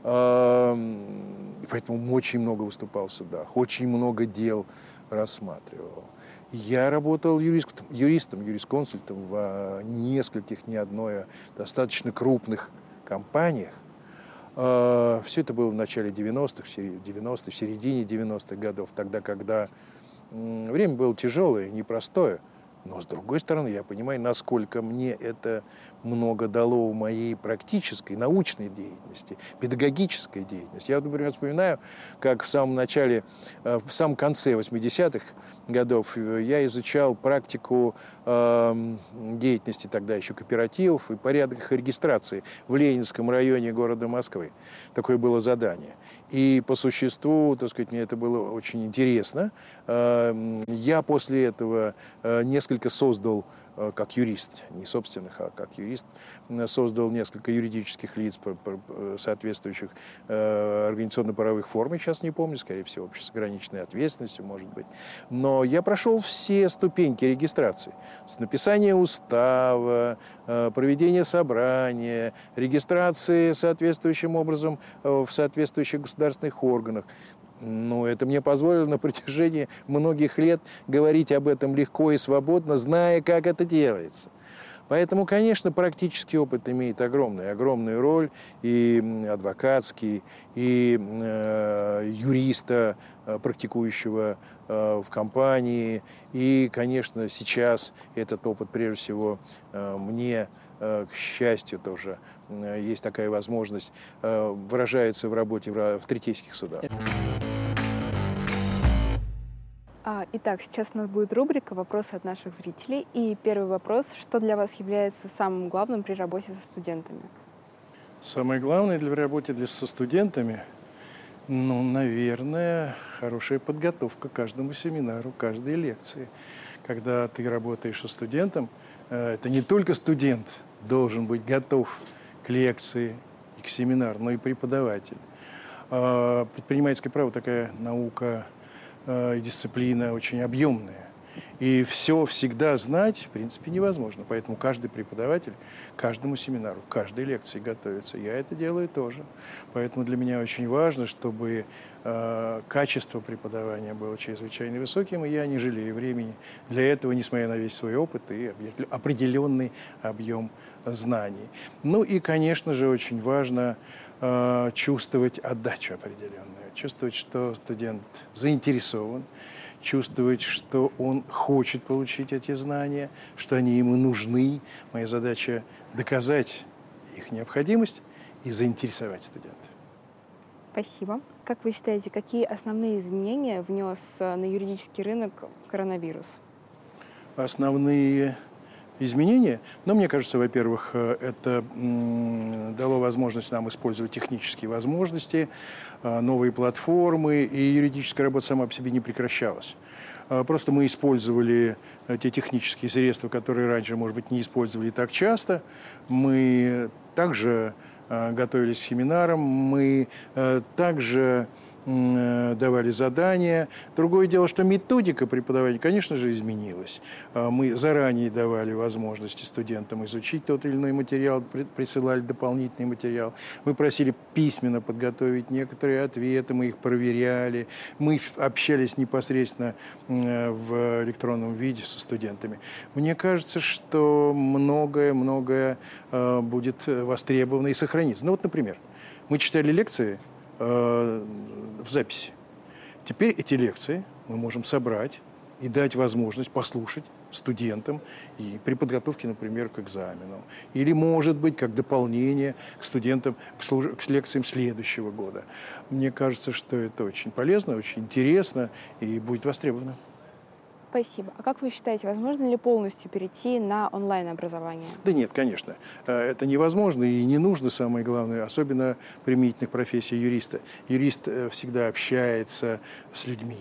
Поэтому очень много выступал в судах, очень много дел рассматривал. Я работал юристом, юристом, юрисконсультом в нескольких, не одной, а достаточно крупных компаниях. Все это было в начале девяностых, в середине девяностых годов, тогда, когда время было тяжелое, непростое. Но, с другой стороны, я понимаю, насколько мне это много дало в моей практической, научной деятельности, педагогической деятельности. Я, например, вспоминаю, как в самом начале, в самом конце восьмидесятых годов я изучал практику э, деятельности тогда еще кооперативов и порядок их регистрации в Ленинском районе города Москвы. Такое было задание. И по существу, так сказать, мне это было очень интересно. Я после этого несколько создал, как юрист, не собственных, а как юрист, создал несколько юридических лиц, соответствующих организационно-правовых форм. Я сейчас не помню, скорее всего, с ограниченной ответственностью, может быть. Но я прошел все ступеньки регистрации. С написания устава, проведения собрания, регистрации соответствующим образом в соответствующих государственных органах. Ну, это мне позволило на протяжении многих лет говорить об этом легко и свободно, зная, как это делается. Поэтому, конечно, практический опыт имеет огромную, огромную роль и адвокатский, и э, юриста, практикующего э, в компании. И, конечно, сейчас этот опыт, прежде всего, э, мне, э, к счастью, тоже э, есть такая возможность, э, выражается в работе в, в третейских судах. Итак, сейчас у нас будет рубрика «Вопросы от наших зрителей». И первый вопрос. Что для вас является самым главным при работе со студентами? Самое главное для работы для, со студентами, ну, наверное, хорошая подготовка к каждому семинару, каждой лекции. Когда ты работаешь со студентом, это не только студент должен быть готов к лекции и к семинару, но и преподаватель. Предпринимательское право такая наука, и дисциплина очень объемная. И все всегда знать, в принципе, невозможно. Поэтому каждый преподаватель к каждому семинару, к каждой лекции готовится. Я это делаю тоже. Поэтому для меня очень важно, чтобы э, качество преподавания было чрезвычайно высоким, и я не жалею времени для этого, несмотря на весь свой опыт и определенный объем знаний. Ну и, конечно же, очень важно э, чувствовать отдачу определенную. Чувствовать, что студент заинтересован, чувствовать, что он хочет получить эти знания, что они ему нужны. Моя задача – доказать их необходимость и заинтересовать студента. Спасибо. Как вы считаете, какие основные изменения внес на юридический рынок коронавирус? Основные изменения? Но, мне кажется, во-первых, это дало возможность нам использовать технические возможности, новые платформы, и юридическая работа сама по себе не прекращалась. Просто мы использовали те технические средства, которые раньше, может быть, не использовали так часто. Мы также готовились к семинарам, мы также давали задания. Другое дело, что методика преподавания, конечно же, изменилась. Мы заранее давали возможности студентам изучить тот или иной материал, присылали дополнительный материал. Мы просили письменно подготовить некоторые ответы, мы их проверяли. Мы общались непосредственно в электронном виде со студентами. Мне кажется, что многое-многое будет востребовано и сохранится. Ну вот, например, мы читали лекции в записи. Теперь эти лекции мы можем собрать и дать возможность послушать студентам и при подготовке, например, к экзамену. Или, может быть, как дополнение к студентам, к, служ... к лекциям следующего года. Мне кажется, что это очень полезно, очень интересно и будет востребовано. Спасибо. А как вы считаете, возможно ли полностью перейти на онлайн-образование? Да нет, конечно. Это невозможно и не нужно, самое главное, особенно применительных профессий юриста. Юрист всегда общается с людьми.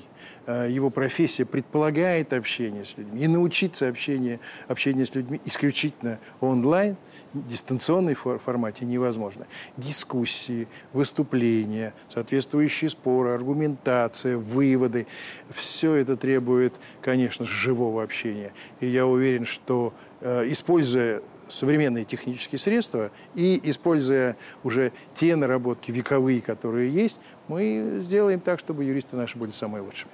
Его профессия предполагает общение с людьми. И научиться общению, общению с людьми исключительно онлайн, в дистанционной формате невозможно. Дискуссии, выступления, соответствующие споры, аргументация, выводы. Все это требует, конечно, живого общения. И я уверен, что, используя современные технические средства и используя уже те наработки вековые, которые есть, мы сделаем так, чтобы юристы наши были самые лучшими.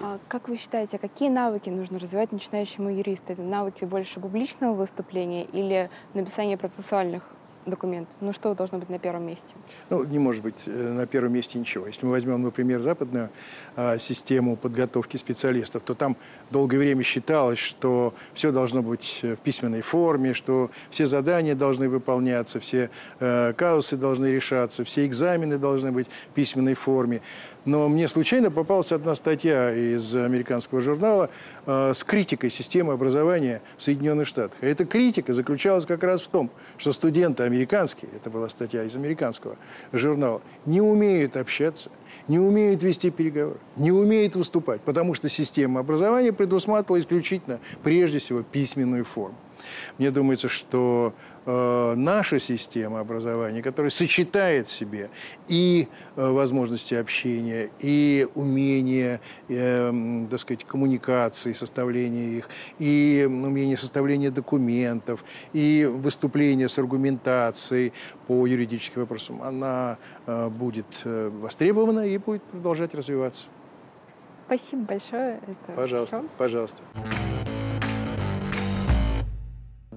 А как вы считаете, какие навыки нужно развивать начинающему юристу? Это навыки больше публичного выступления или написания процессуальных документов? Ну, что должно быть на первом месте? Ну, не может быть на первом месте ничего. Если мы возьмем, например, западную а, систему подготовки специалистов, то там долгое время считалось, что все должно быть в письменной форме, что все задания должны выполняться, все э, казусы должны решаться, все экзамены должны быть в письменной форме. Но мне случайно попалась одна статья из американского журнала э, с критикой системы образования в Соединенных Штатах. И эта критика заключалась как раз в том, что студенты американские, это была статья из американского журнала, не умеют общаться, не умеют вести переговоры, не умеют выступать, потому что система образования предусматривала исключительно, прежде всего, письменную форму. Мне думается, что э, наша система образования, которая сочетает в себе и э, возможности общения, и умение, э, так сказать, коммуникации, составления их, и умение составления документов, и выступления с аргументацией по юридическим вопросам, она э, будет э, востребована и будет продолжать развиваться. Спасибо большое. Это пожалуйста, все. Пожалуйста.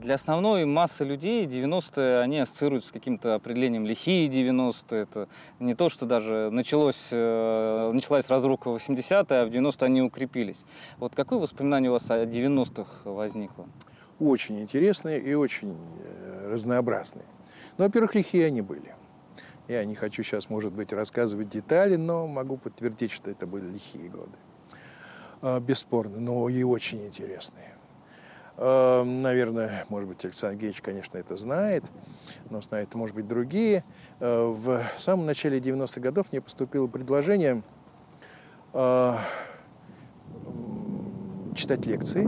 Для основной массы людей девяностые, они ассоциируются с каким-то определением лихие девяностые. Это не то, что даже началось, началась разруха в восьмидесятые, а в девяностые они укрепились. Вот какое воспоминание у вас о девяностых возникло? Очень интересные и очень разнообразные. Ну, во-первых, лихие они были. Я не хочу сейчас, может быть, рассказывать детали, но могу подтвердить, что это были лихие годы. Бесспорно, но и очень интересные. Наверное, может быть, Александр Геннадьевич, конечно, это знает, но знает, может быть, другие. В самом начале девяностых годов мне поступило предложение читать лекции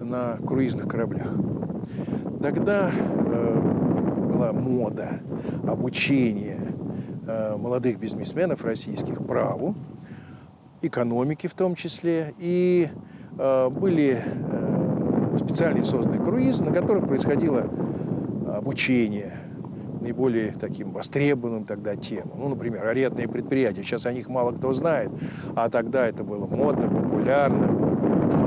на круизных кораблях. Тогда была мода обучение молодых бизнесменов российских праву, экономике в том числе, и были специально созданный круиз, на которых происходило обучение наиболее таким востребованным тогда темам. Ну, например, арендные предприятия. Сейчас о них мало кто знает, а тогда это было модно, популярно,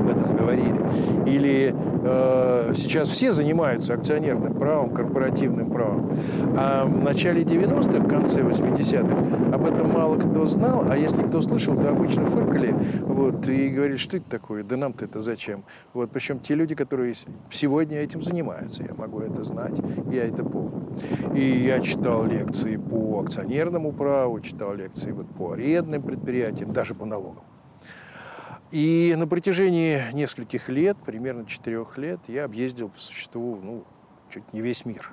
об этом говорили. Или э, сейчас все занимаются акционерным правом, корпоративным правом. А в начале девяностых, в конце восьмидесятых об этом мало кто знал, а если кто слышал, то обычно фыркали вот, и говорили, что это такое, да нам-то это зачем. Вот, причем те люди, которые сегодня этим занимаются, я могу это знать, я это помню. И я читал лекции по акционерному праву, читал лекции вот, по арендным предприятиям, даже по налогам. И на протяжении нескольких лет, примерно четырех лет, я объездил по существу, ну, чуть не весь мир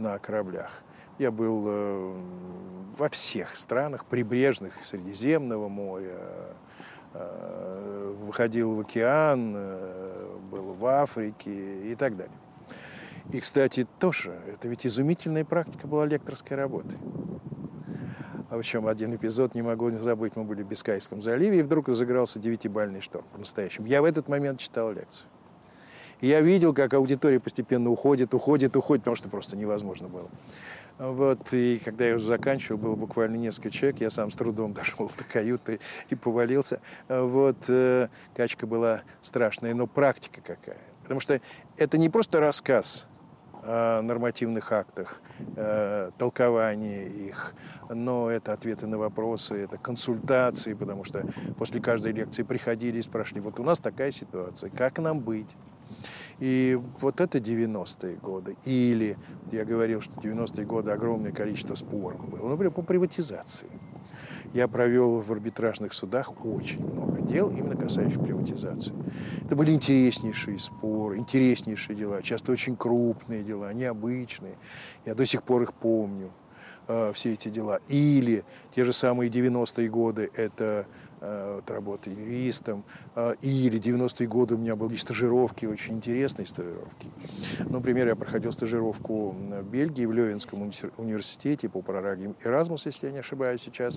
на кораблях. Я был э, во всех странах прибрежных Средиземного моря, э, выходил в океан, э, был в Африке и так далее. И, кстати, тоже, это ведь изумительная практика была лекторской работы. В общем, один эпизод не могу не забыть. Мы были в Бискайском заливе, и вдруг разыгрался девятибальный шторм по-настоящему. Я в этот момент читал лекцию. И я видел, как аудитория постепенно уходит, уходит, уходит, потому что просто невозможно было. Вот, и когда я уже заканчивал, было буквально несколько человек, я сам с трудом дошел до каюты и повалился. Вот, э, качка была страшная, но практика какая. Потому что это не просто рассказ о нормативных актах, толкование их, но это ответы на вопросы, это консультации, потому что после каждой лекции приходили и спрашивали, вот у нас такая ситуация, как нам быть? И вот это девяностые годы. Или, я говорил, что девяностые годы огромное количество споров было, например, по приватизации. Я провел в арбитражных судах очень много дел, именно касающихся приватизации. Это были интереснейшие споры, интереснейшие дела, часто очень крупные дела, необычные. Я до сих пор их помню, э, все эти дела. Или те же самые девяностые годы, это э, вот, работа юристом. Э, или девяностые годы у меня были стажировки, очень интересные стажировки. Например, я проходил стажировку в Бельгии, в Лёвенском университете по программе «Эразмус», если я не ошибаюсь сейчас.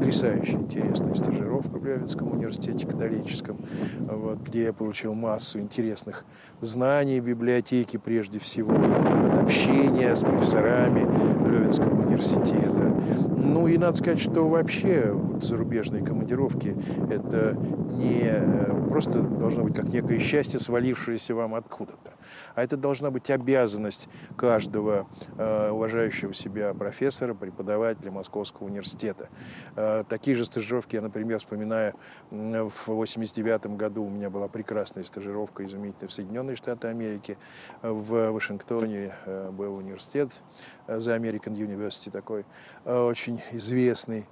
Потрясающе интересная стажировка в Лёвенском университете католическом, вот, где я получил массу интересных знаний библиотеки, прежде всего, от общения с профессорами Лёвенского университета. Ну и надо сказать, что вообще вот, зарубежные командировки – это не просто должно быть как некое счастье, свалившееся вам откуда-то, а это должна быть обязанность каждого э, уважающего себя профессора, преподавателя Московского университета. Э, такие же стажировки я, например, вспоминаю, в восемьдесят девятом году у меня была прекрасная стажировка, изумительная, в Соединенные Штаты Америки. В Вашингтоне э, был университет, The American University такой, э, очень известный.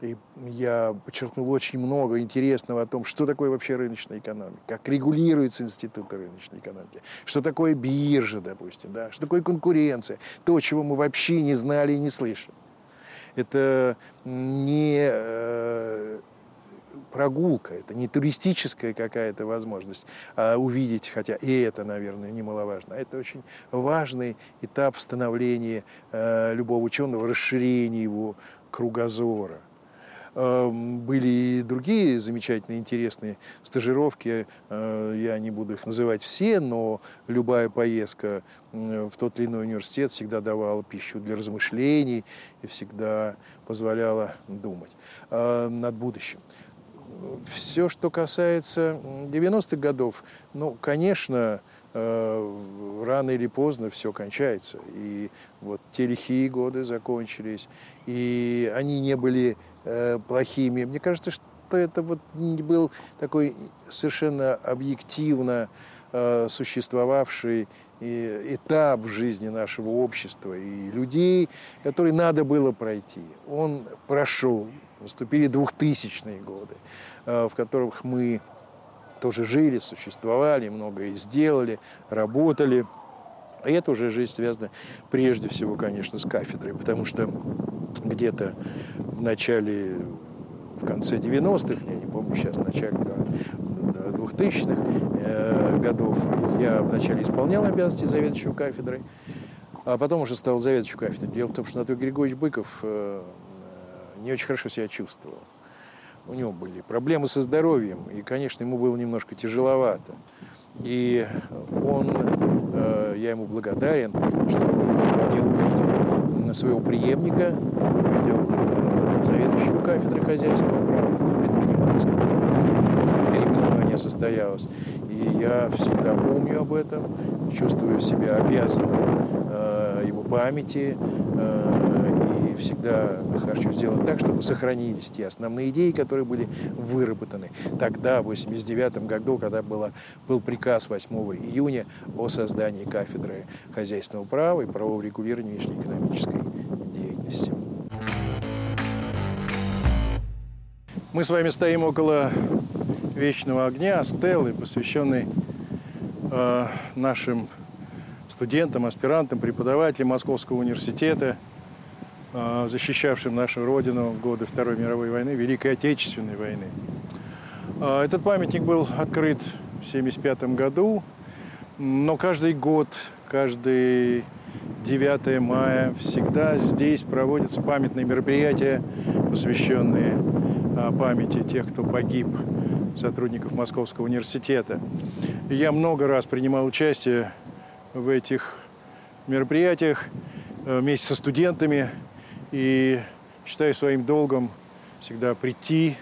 И я подчеркнул очень много интересного о том, что такое вообще рыночная экономика, как регулируются институты рыночной экономики, что такое биржа, допустим, да, что такое конкуренция, то, чего мы вообще не знали и не слышали. Это не э, прогулка, это не туристическая какая-то возможность а увидеть, хотя и это, наверное, немаловажно, а это очень важный этап становления э, любого ученого, расширения его кругозора. Были и другие замечательные, интересные стажировки. Я не буду их называть все, но любая поездка в тот или иной университет всегда давала пищу для размышлений и всегда позволяла думать над будущим. Все, что касается девяностых годов, ну, конечно, рано или поздно все кончается. И вот те лихие годы закончились, и они не были плохими. Мне кажется, что это вот был такой совершенно объективно существовавший этап в жизни нашего общества и людей, которые надо было пройти. Он прошел. Наступили двухтысячные годы, в которых мы тоже жили, существовали, многое сделали, работали. И это уже жизнь связана прежде всего, конечно, с кафедрой, потому что где-то в начале, в конце девяностых, я не помню сейчас, в начале двухтысячных годов, я вначале исполнял обязанности заведующего кафедрой, а потом уже стал заведующим кафедрой. Дело в том, что Анатолий Григорьевич Быков не очень хорошо себя чувствовал. У него были проблемы со здоровьем, и, конечно, ему было немножко тяжеловато. И он, я ему благодарен, что он не увидел своего преемника, увидел заведующего кафедры хозяйственного права, предпринимательского права. Переименование состоялось. И я всегда помню об этом, чувствую себя обязанным его памяти, и всегда хочу сделать так, чтобы сохранились те основные идеи, которые были выработаны тогда, в восемьдесят девятом году, когда было, был приказ восьмого июня о создании кафедры хозяйственного права и правового регулирования внешнеэкономической деятельности. Мы с вами стоим около вечного огня, стелы, посвященной э, нашим студентам, аспирантам, преподавателям Московского университета, защищавшим нашу Родину в годы Второй мировой войны, Великой Отечественной войны. Этот памятник был открыт в семьдесят пятом году, но каждый год, каждый девятое мая всегда здесь проводятся памятные мероприятия, посвященные памяти тех, кто погиб, сотрудников Московского университета. Я много раз принимал участие в этих мероприятиях вместе со студентами, и считаю своим долгом всегда прийти,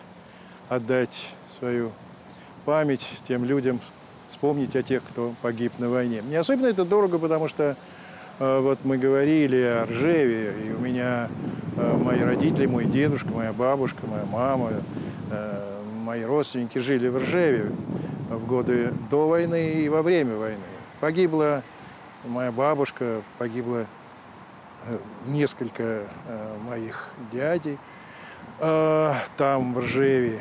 отдать свою память тем людям, вспомнить о тех, кто погиб на войне. Мне особенно это дорого, потому что э, вот мы говорили о Ржеве, и у меня э, мои родители, мой дедушка, моя бабушка, моя мама, э, мои родственники жили в Ржеве в годы до войны и во время войны. Погибла моя бабушка, погибла несколько моих дядей там, в Ржеве.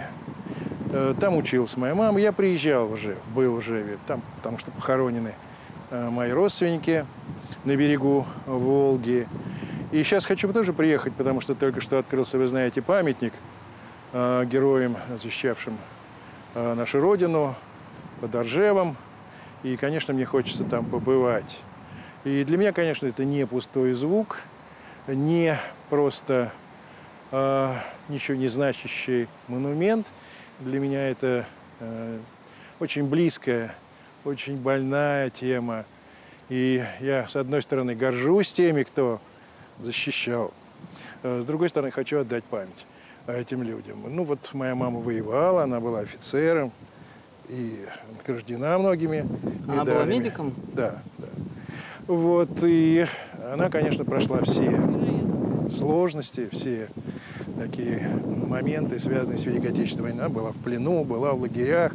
Там училась моя мама. Я приезжал в Ржев, был в Ржеве, там, потому что похоронены мои родственники на берегу Волги. И сейчас хочу тоже приехать, потому что только что открылся, вы знаете, памятник героям, защищавшим нашу родину под Ржевом. И, конечно, мне хочется там побывать. И для меня, конечно, это не пустой звук, не просто э, ничего не значащий монумент. Для меня это э, очень близкая, очень больная тема. И я, с одной стороны, горжусь теми, кто защищал. С другой стороны, хочу отдать память этим людям. Ну вот моя мама воевала, она была офицером и награждена многими медалями. Она была медиком? Да, да. Вот, и она, конечно, прошла все сложности, все такие моменты, связанные с Великой Отечественной войной. Она была в плену, была в лагерях.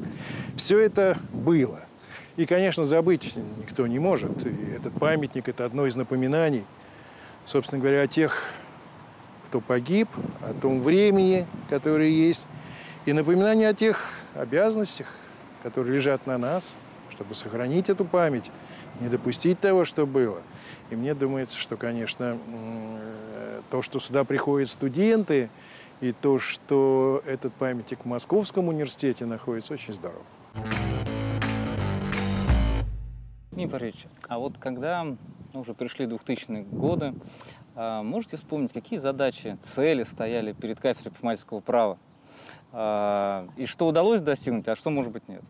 Все это было. И, конечно, забыть никто не может. И этот памятник – это одно из напоминаний, собственно говоря, о тех, кто погиб, о том времени, которое есть, и напоминание о тех обязанностях, которые лежат на нас, чтобы сохранить эту память, не допустить того, что было. И мне думается, что, конечно, то, что сюда приходят студенты, и то, что этот памятник в Московском университете находится, очень здорово. Парфирьевич, а вот когда уже пришли двухтысячные годы, можете вспомнить, какие задачи, цели стояли перед кафедрой предпринимательского права? И что удалось достигнуть, а что, может быть, нет?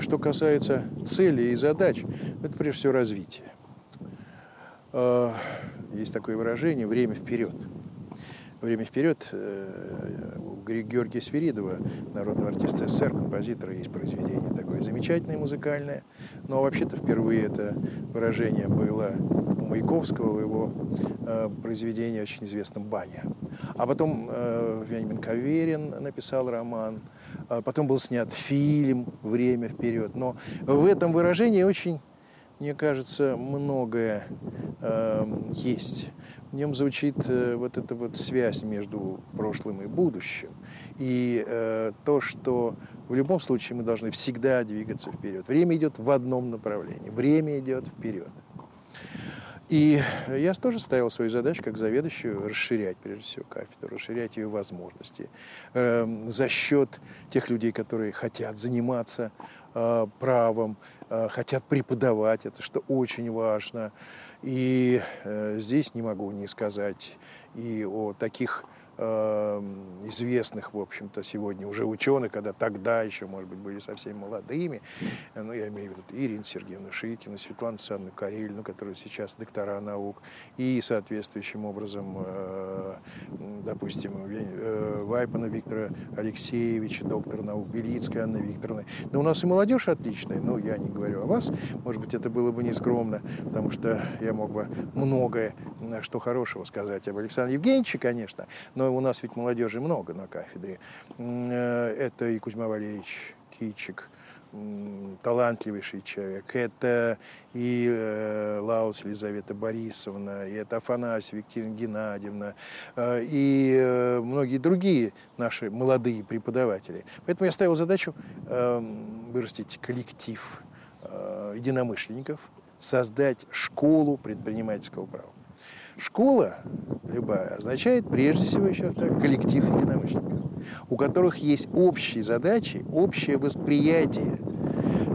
Что касается целей и задач, это прежде всего развитие. Есть такое выражение «время вперед». время вперед Георгия Свиридова, народного артиста СССР, композитора, есть произведение такое замечательное, музыкальное. Но вообще-то впервые это выражение было у Маяковского, в его произведении очень известном «Баня». А потом Вениамин Каверин написал роман, потом был снят фильм «Время вперед». Но в этом выражении очень, мне кажется, многое э, есть. В нем звучит э, вот эта вот связь между прошлым и будущим. И э, то, что в любом случае мы должны всегда двигаться вперед. Время идет в одном направлении. Время идет вперед. И я тоже ставил свою задачу как заведующую расширять, прежде всего, кафедру, расширять ее возможности э, за счет тех людей, которые хотят заниматься э, правом, э, хотят преподавать, это что очень важно. И э, здесь не могу не сказать и о таких э, известных, в общем-то, сегодня уже ученых, когда тогда еще, может быть, были совсем молодыми, ну, я имею в виду Ирину Сергеевну Шикину, Светлану Александровну Карелину, которая сейчас доктора наук, и соответствующим образом, э, допустим, э, Вайпана Виктора Алексеевича, доктора наук, Белицкая Анны Викторовны. Но у нас и молодежь отличная, но я не говорю о вас, может быть, это было бы нескромно, потому что я мог бы многое, что хорошего сказать об Александре Евгеньевиче, конечно, но у нас ведь молодежи много на кафедре. Это и Кузьма Валерьевич Кичик, талантливейший человек, это и э, Лаус Елизавета Борисовна, и это Афанасьева Екатерина Геннадьевна, э, и э, многие другие наши молодые преподаватели. Поэтому я ставил задачу э, вырастить коллектив э, единомышленников, создать школу предпринимательского права. Школа любая означает, прежде всего, еще так, коллектив единомышленников, у которых есть общие задачи, общее восприятие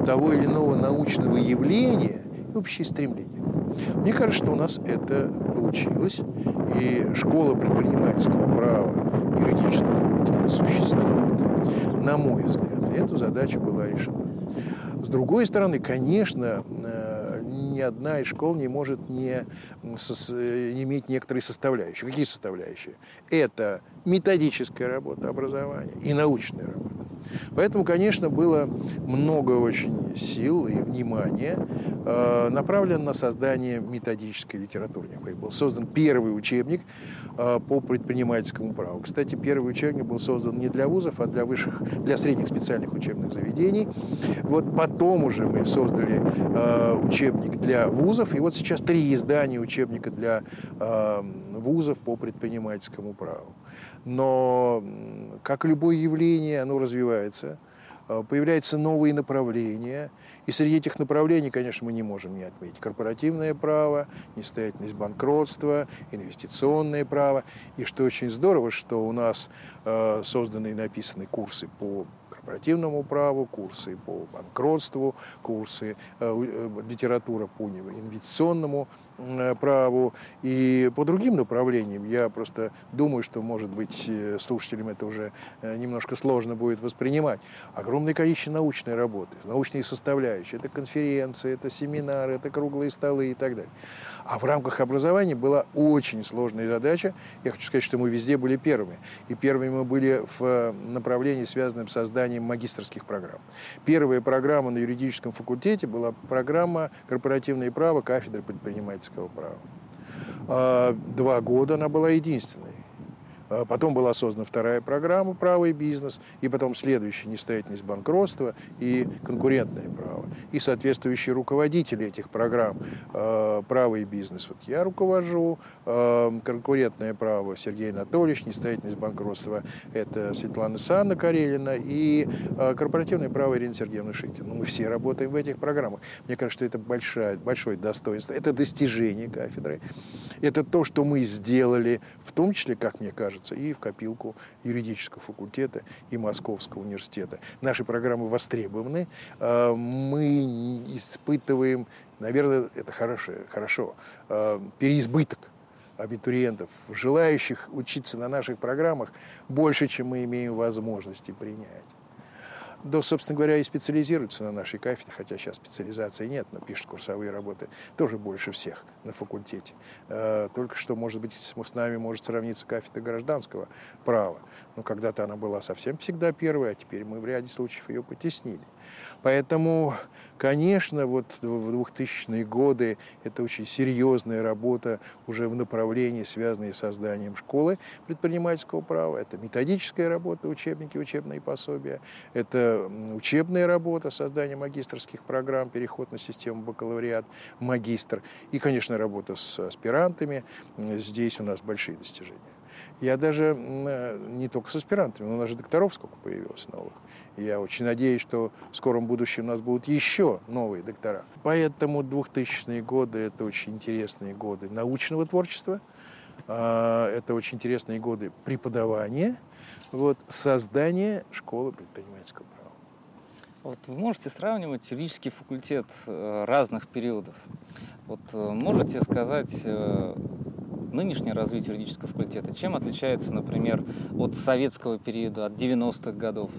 того или иного научного явления и общие стремления. Мне кажется, что у нас это получилось, и школа предпринимательского права юридического факультета существует, на мой взгляд. И эта задача была решена. С другой стороны, конечно, ни одна из школ не может не, не иметь некоторые составляющие. Какие составляющие? Это методическая работа образования и научная работа. Поэтому, конечно, было много очень сил и внимания э, направлено на создание методической литературы. Был создан первый учебник э, по предпринимательскому праву. Кстати, первый учебник был создан не для вузов, а для высших, для средних специальных учебных заведений. Вот потом уже мы создали э, учебник для вузов. И вот сейчас три издания учебника для э, вузов по предпринимательскому праву. Но, как и любое явление, оно развивается, появляются новые направления. И среди этих направлений, конечно, мы не можем не отметить корпоративное право, несостоятельность банкротства, инвестиционное право. И что очень здорово, что у нас созданы и написаны курсы по корпоративному праву, курсы по банкротству, курсы, э, литература по инвестиционному э, праву и по другим направлениям. Я просто думаю, что, может быть, слушателям это уже немножко сложно будет воспринимать. Огромное количество научной работы, научные составляющие. Это конференции, это семинары, это круглые столы и так далее. А в рамках образования была очень сложная задача. Я хочу сказать, что мы везде были первыми. И первыми мы были в направлении, связанном с созданием магистерских программ. Первая программа на юридическом факультете была программа «Корпоративное право» кафедры предпринимательского права. Два года она была единственной. Потом была создана вторая программа «Право и бизнес», и потом следующая «Несостоятельность банкротства» и «Конкурентное право». И соответствующие руководители этих программ «Право и бизнес» вот я руковожу, «Конкурентное право» Сергей Анатольевич, «Несостоятельность банкротства» это Светлана Александровна Карелина и «Корпоративное право» Ирина Сергеевна Шикина. Мы все работаем в этих программах. Мне кажется, что это большое, большое достоинство, это достижение кафедры, это то, что мы сделали, в том числе, как мне кажется, и в копилку юридического факультета и Московского университета. Наши программы востребованы. Мы испытываем, наверное, это хорошо, хорошо переизбыток абитуриентов, желающих учиться на наших программах больше, чем мы имеем возможности принять. да, собственно говоря, и специализируются на нашей кафедре, хотя сейчас специализации нет, но пишут курсовые работы тоже больше всех на факультете. Только что, может быть, с нами может сравниться кафедра гражданского права. Но когда-то она была совсем всегда первой, а теперь мы в ряде случаев ее потеснили. Поэтому, конечно, вот в двухтысячные годы это очень серьезная работа уже в направлении, связанной с созданием школы предпринимательского права. Это методическая работа, учебники, учебные пособия. Это учебная работа, создание магистерских программ, переход на систему бакалавриат, магистр. И, конечно, работа с аспирантами. Здесь у нас большие достижения. Я даже не только с аспирантами, но у нас же докторов сколько появилось новых. Я очень надеюсь, что в скором будущем у нас будут еще новые доктора. Поэтому двухтысячные годы – это очень интересные годы научного творчества, это очень интересные годы преподавания, вот, создания школы предпринимательского права. Вот вы можете сравнивать юридический факультет разных периодов. Вот можете сказать... Нынешнее развитие юридического факультета, чем отличается, например, от советского периода, от девяностых годов?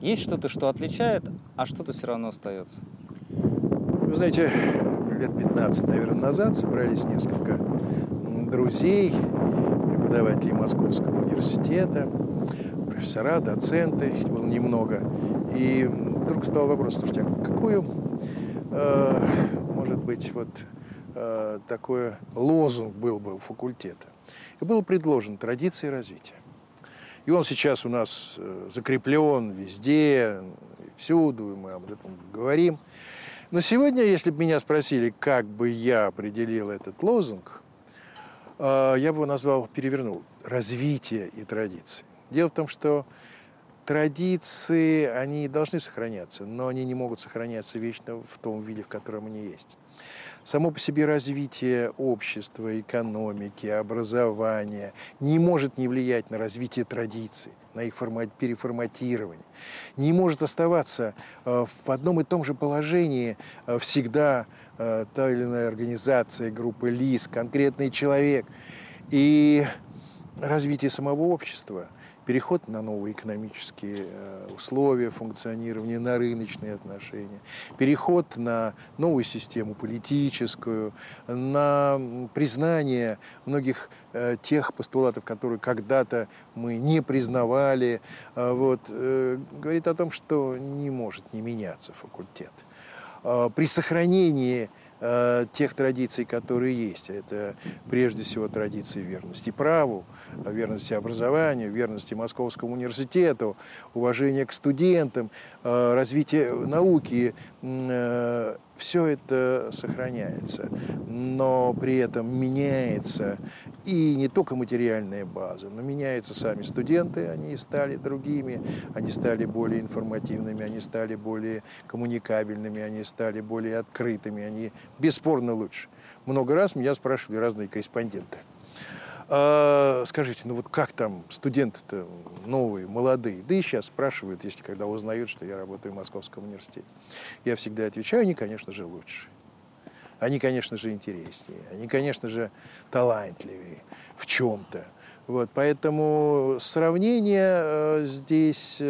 Есть что-то, что отличает, а что-то все равно остается? Вы знаете, лет пятнадцать, наверное, назад собрались несколько друзей, преподавателей Московского университета, профессора, доценты, их было немного. И вдруг стал вопрос, слушайте, а какую, э, может быть, вот... такой лозунг был бы у факультета. И был предложен традиции развития. И он сейчас у нас закреплен везде, всюду, и мы об этом говорим. Но сегодня, если бы меня спросили, как бы я определил этот лозунг, я бы его назвал, перевернул, развитие и традиции. Дело в том, что традиции, они должны сохраняться, но они не могут сохраняться вечно в том виде, в котором они есть. Само по себе развитие общества, экономики, образования не может не влиять на развитие традиций, на их формат, переформатирование. Не может оставаться э, в одном и том же положении э, всегда э, та или иная организация, группа лиц, конкретный человек. И развитие самого общества, переход на новые экономические условия функционирования, на рыночные отношения, переход на новую систему политическую, на признание многих тех постулатов, которые когда-то мы не признавали, вот, говорит о том, что не может не меняться факультет. При сохранении тех традиций, которые есть. Это, прежде всего, традиции верности праву, верности образованию, верности Московскому университету, уважения к студентам, развития науки. Все это сохраняется, но при этом меняется и не только материальная база, но меняются сами студенты, они стали другими, они стали более информативными, они стали более коммуникабельными, они стали более открытыми, они бесспорно лучше. Много раз меня спрашивали разные корреспонденты. Скажите, ну вот как там студенты-то новые, молодые? Да и сейчас спрашивают, если когда узнают, что я работаю в Московском университете. Я всегда отвечаю, они, конечно же, лучше. Они, конечно же, интереснее. Они, конечно же, талантливее в чем-то. Вот, поэтому сравнения здесь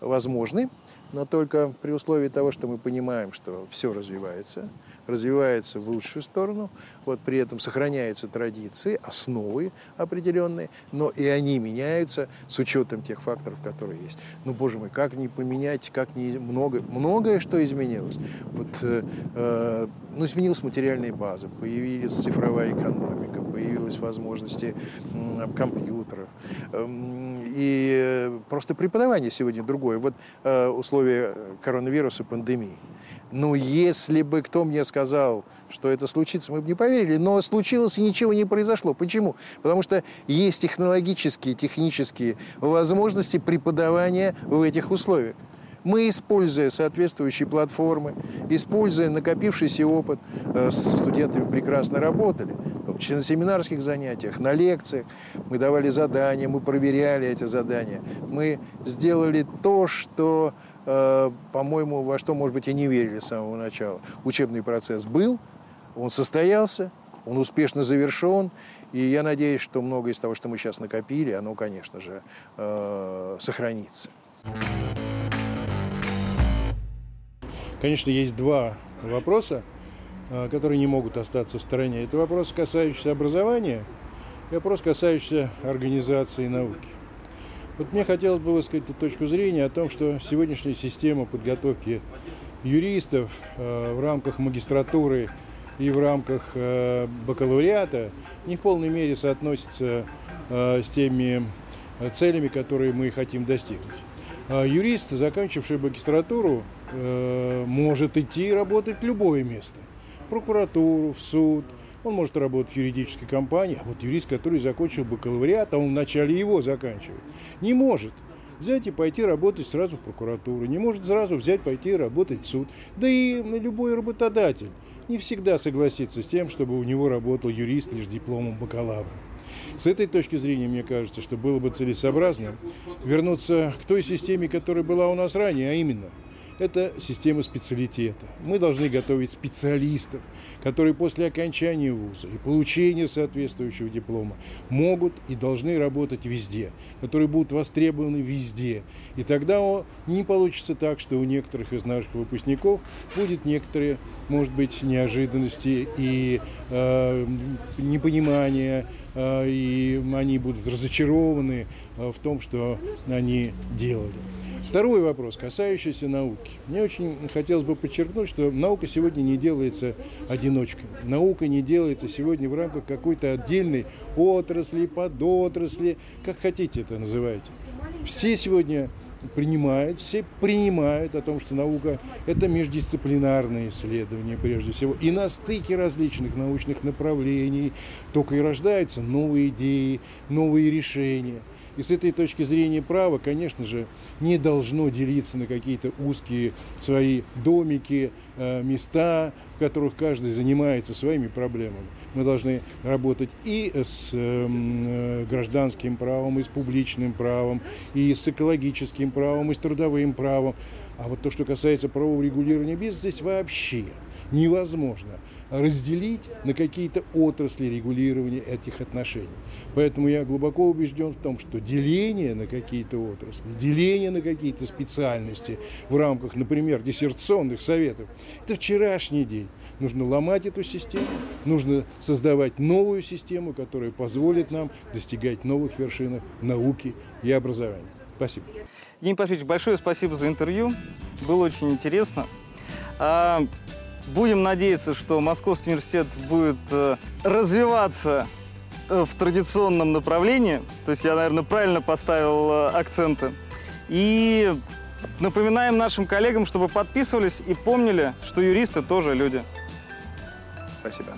возможны, но только при условии того, что мы понимаем, что все развивается. развивается в лучшую сторону, вот при этом сохраняются традиции, основы определенные, но и они меняются с учетом тех факторов, которые есть. Ну, боже мой, как не поменять, как не много, многое что изменилось. Вот, э, ну, изменилась материальная база, появилась цифровая экономика, появились возможности э, компьютеров. Э, и просто преподавание сегодня другое. Вот э, условия коронавируса, пандемии. Ну, если бы кто мне сказал, что это случится, мы бы не поверили, но случилось и ничего не произошло. Почему? Потому что есть технологические, технические возможности преподавания в этих условиях. Мы, используя соответствующие платформы, используя накопившийся опыт, со студентами прекрасно работали, в том числе на семинарских занятиях, на лекциях. Мы давали задания, мы проверяли эти задания. Мы сделали то, что, по-моему, во что, может быть, и не верили с самого начала. Учебный процесс был, он состоялся, он успешно завершен. И я надеюсь, что многое из того, что мы сейчас накопили, оно, конечно же, сохранится. Конечно, есть два вопроса, которые не могут остаться в стороне. Это вопрос, касающийся образования, и вопрос, касающийся организации науки. Вот мне хотелось бы высказать точку зрения о том, что сегодняшняя система подготовки юристов в рамках магистратуры и в рамках бакалавриата не в полной мере соотносится с теми целями, которые мы хотим достигнуть. Юрист, заканчивший магистратуру, может идти работать в любое место. В прокуратуру, в суд. Он может работать в юридической компании. А вот юрист, который закончил бакалавриат, а он вначале его заканчивает, не может взять и пойти работать сразу в прокуратуру. Не может сразу взять, пойти работать в суд. Да и любой работодатель не всегда согласится с тем, чтобы у него работал юрист лишь дипломом бакалавра. С этой точки зрения, мне кажется, что было бы целесообразно вернуться к той системе, которая была у нас ранее, а именно, это система специалитета. Мы должны готовить специалистов, которые после окончания вуза и получения соответствующего диплома могут и должны работать везде, которые будут востребованы везде. И тогда не получится так, что у некоторых из наших выпускников будет некоторые, может быть, неожиданности и э, непонимания, э, и они будут разочарованы э, в том, что они делали. Второй вопрос, касающийся науки. Мне очень хотелось бы подчеркнуть, что наука сегодня не делается одиночками. Наука не делается сегодня в рамках какой-то отдельной отрасли, подотрасли, как хотите это называйте. Все сегодня принимают, все принимают о том, что наука – это междисциплинарные исследования, прежде всего. И на стыке различных научных направлений только и рождаются новые идеи, новые решения. И с этой точки зрения право, конечно же, не должно делиться на какие-то узкие свои домики, места, в которых каждый занимается своими проблемами. Мы должны работать и с гражданским правом, и с публичным правом, и с экологическим правом, и с трудовым правом. А вот то, что касается правового регулирования бизнеса, здесь вообще невозможно разделить на какие-то отрасли регулирования этих отношений. Поэтому я глубоко убежден в том, что деление на какие-то отрасли, деление на какие-то специальности в рамках, например, диссертационных советов, это вчерашний день. Нужно ломать эту систему, нужно создавать новую систему, которая позволит нам достигать новых вершин науки и образования. Спасибо. Евгений Парфирьевич, большое спасибо за интервью. Было очень интересно. Будем надеяться, что Московский университет будет развиваться в традиционном направлении. То есть я, наверное, правильно поставил акценты. И напоминаем нашим коллегам, чтобы подписывались и помнили, что юристы тоже люди. Спасибо.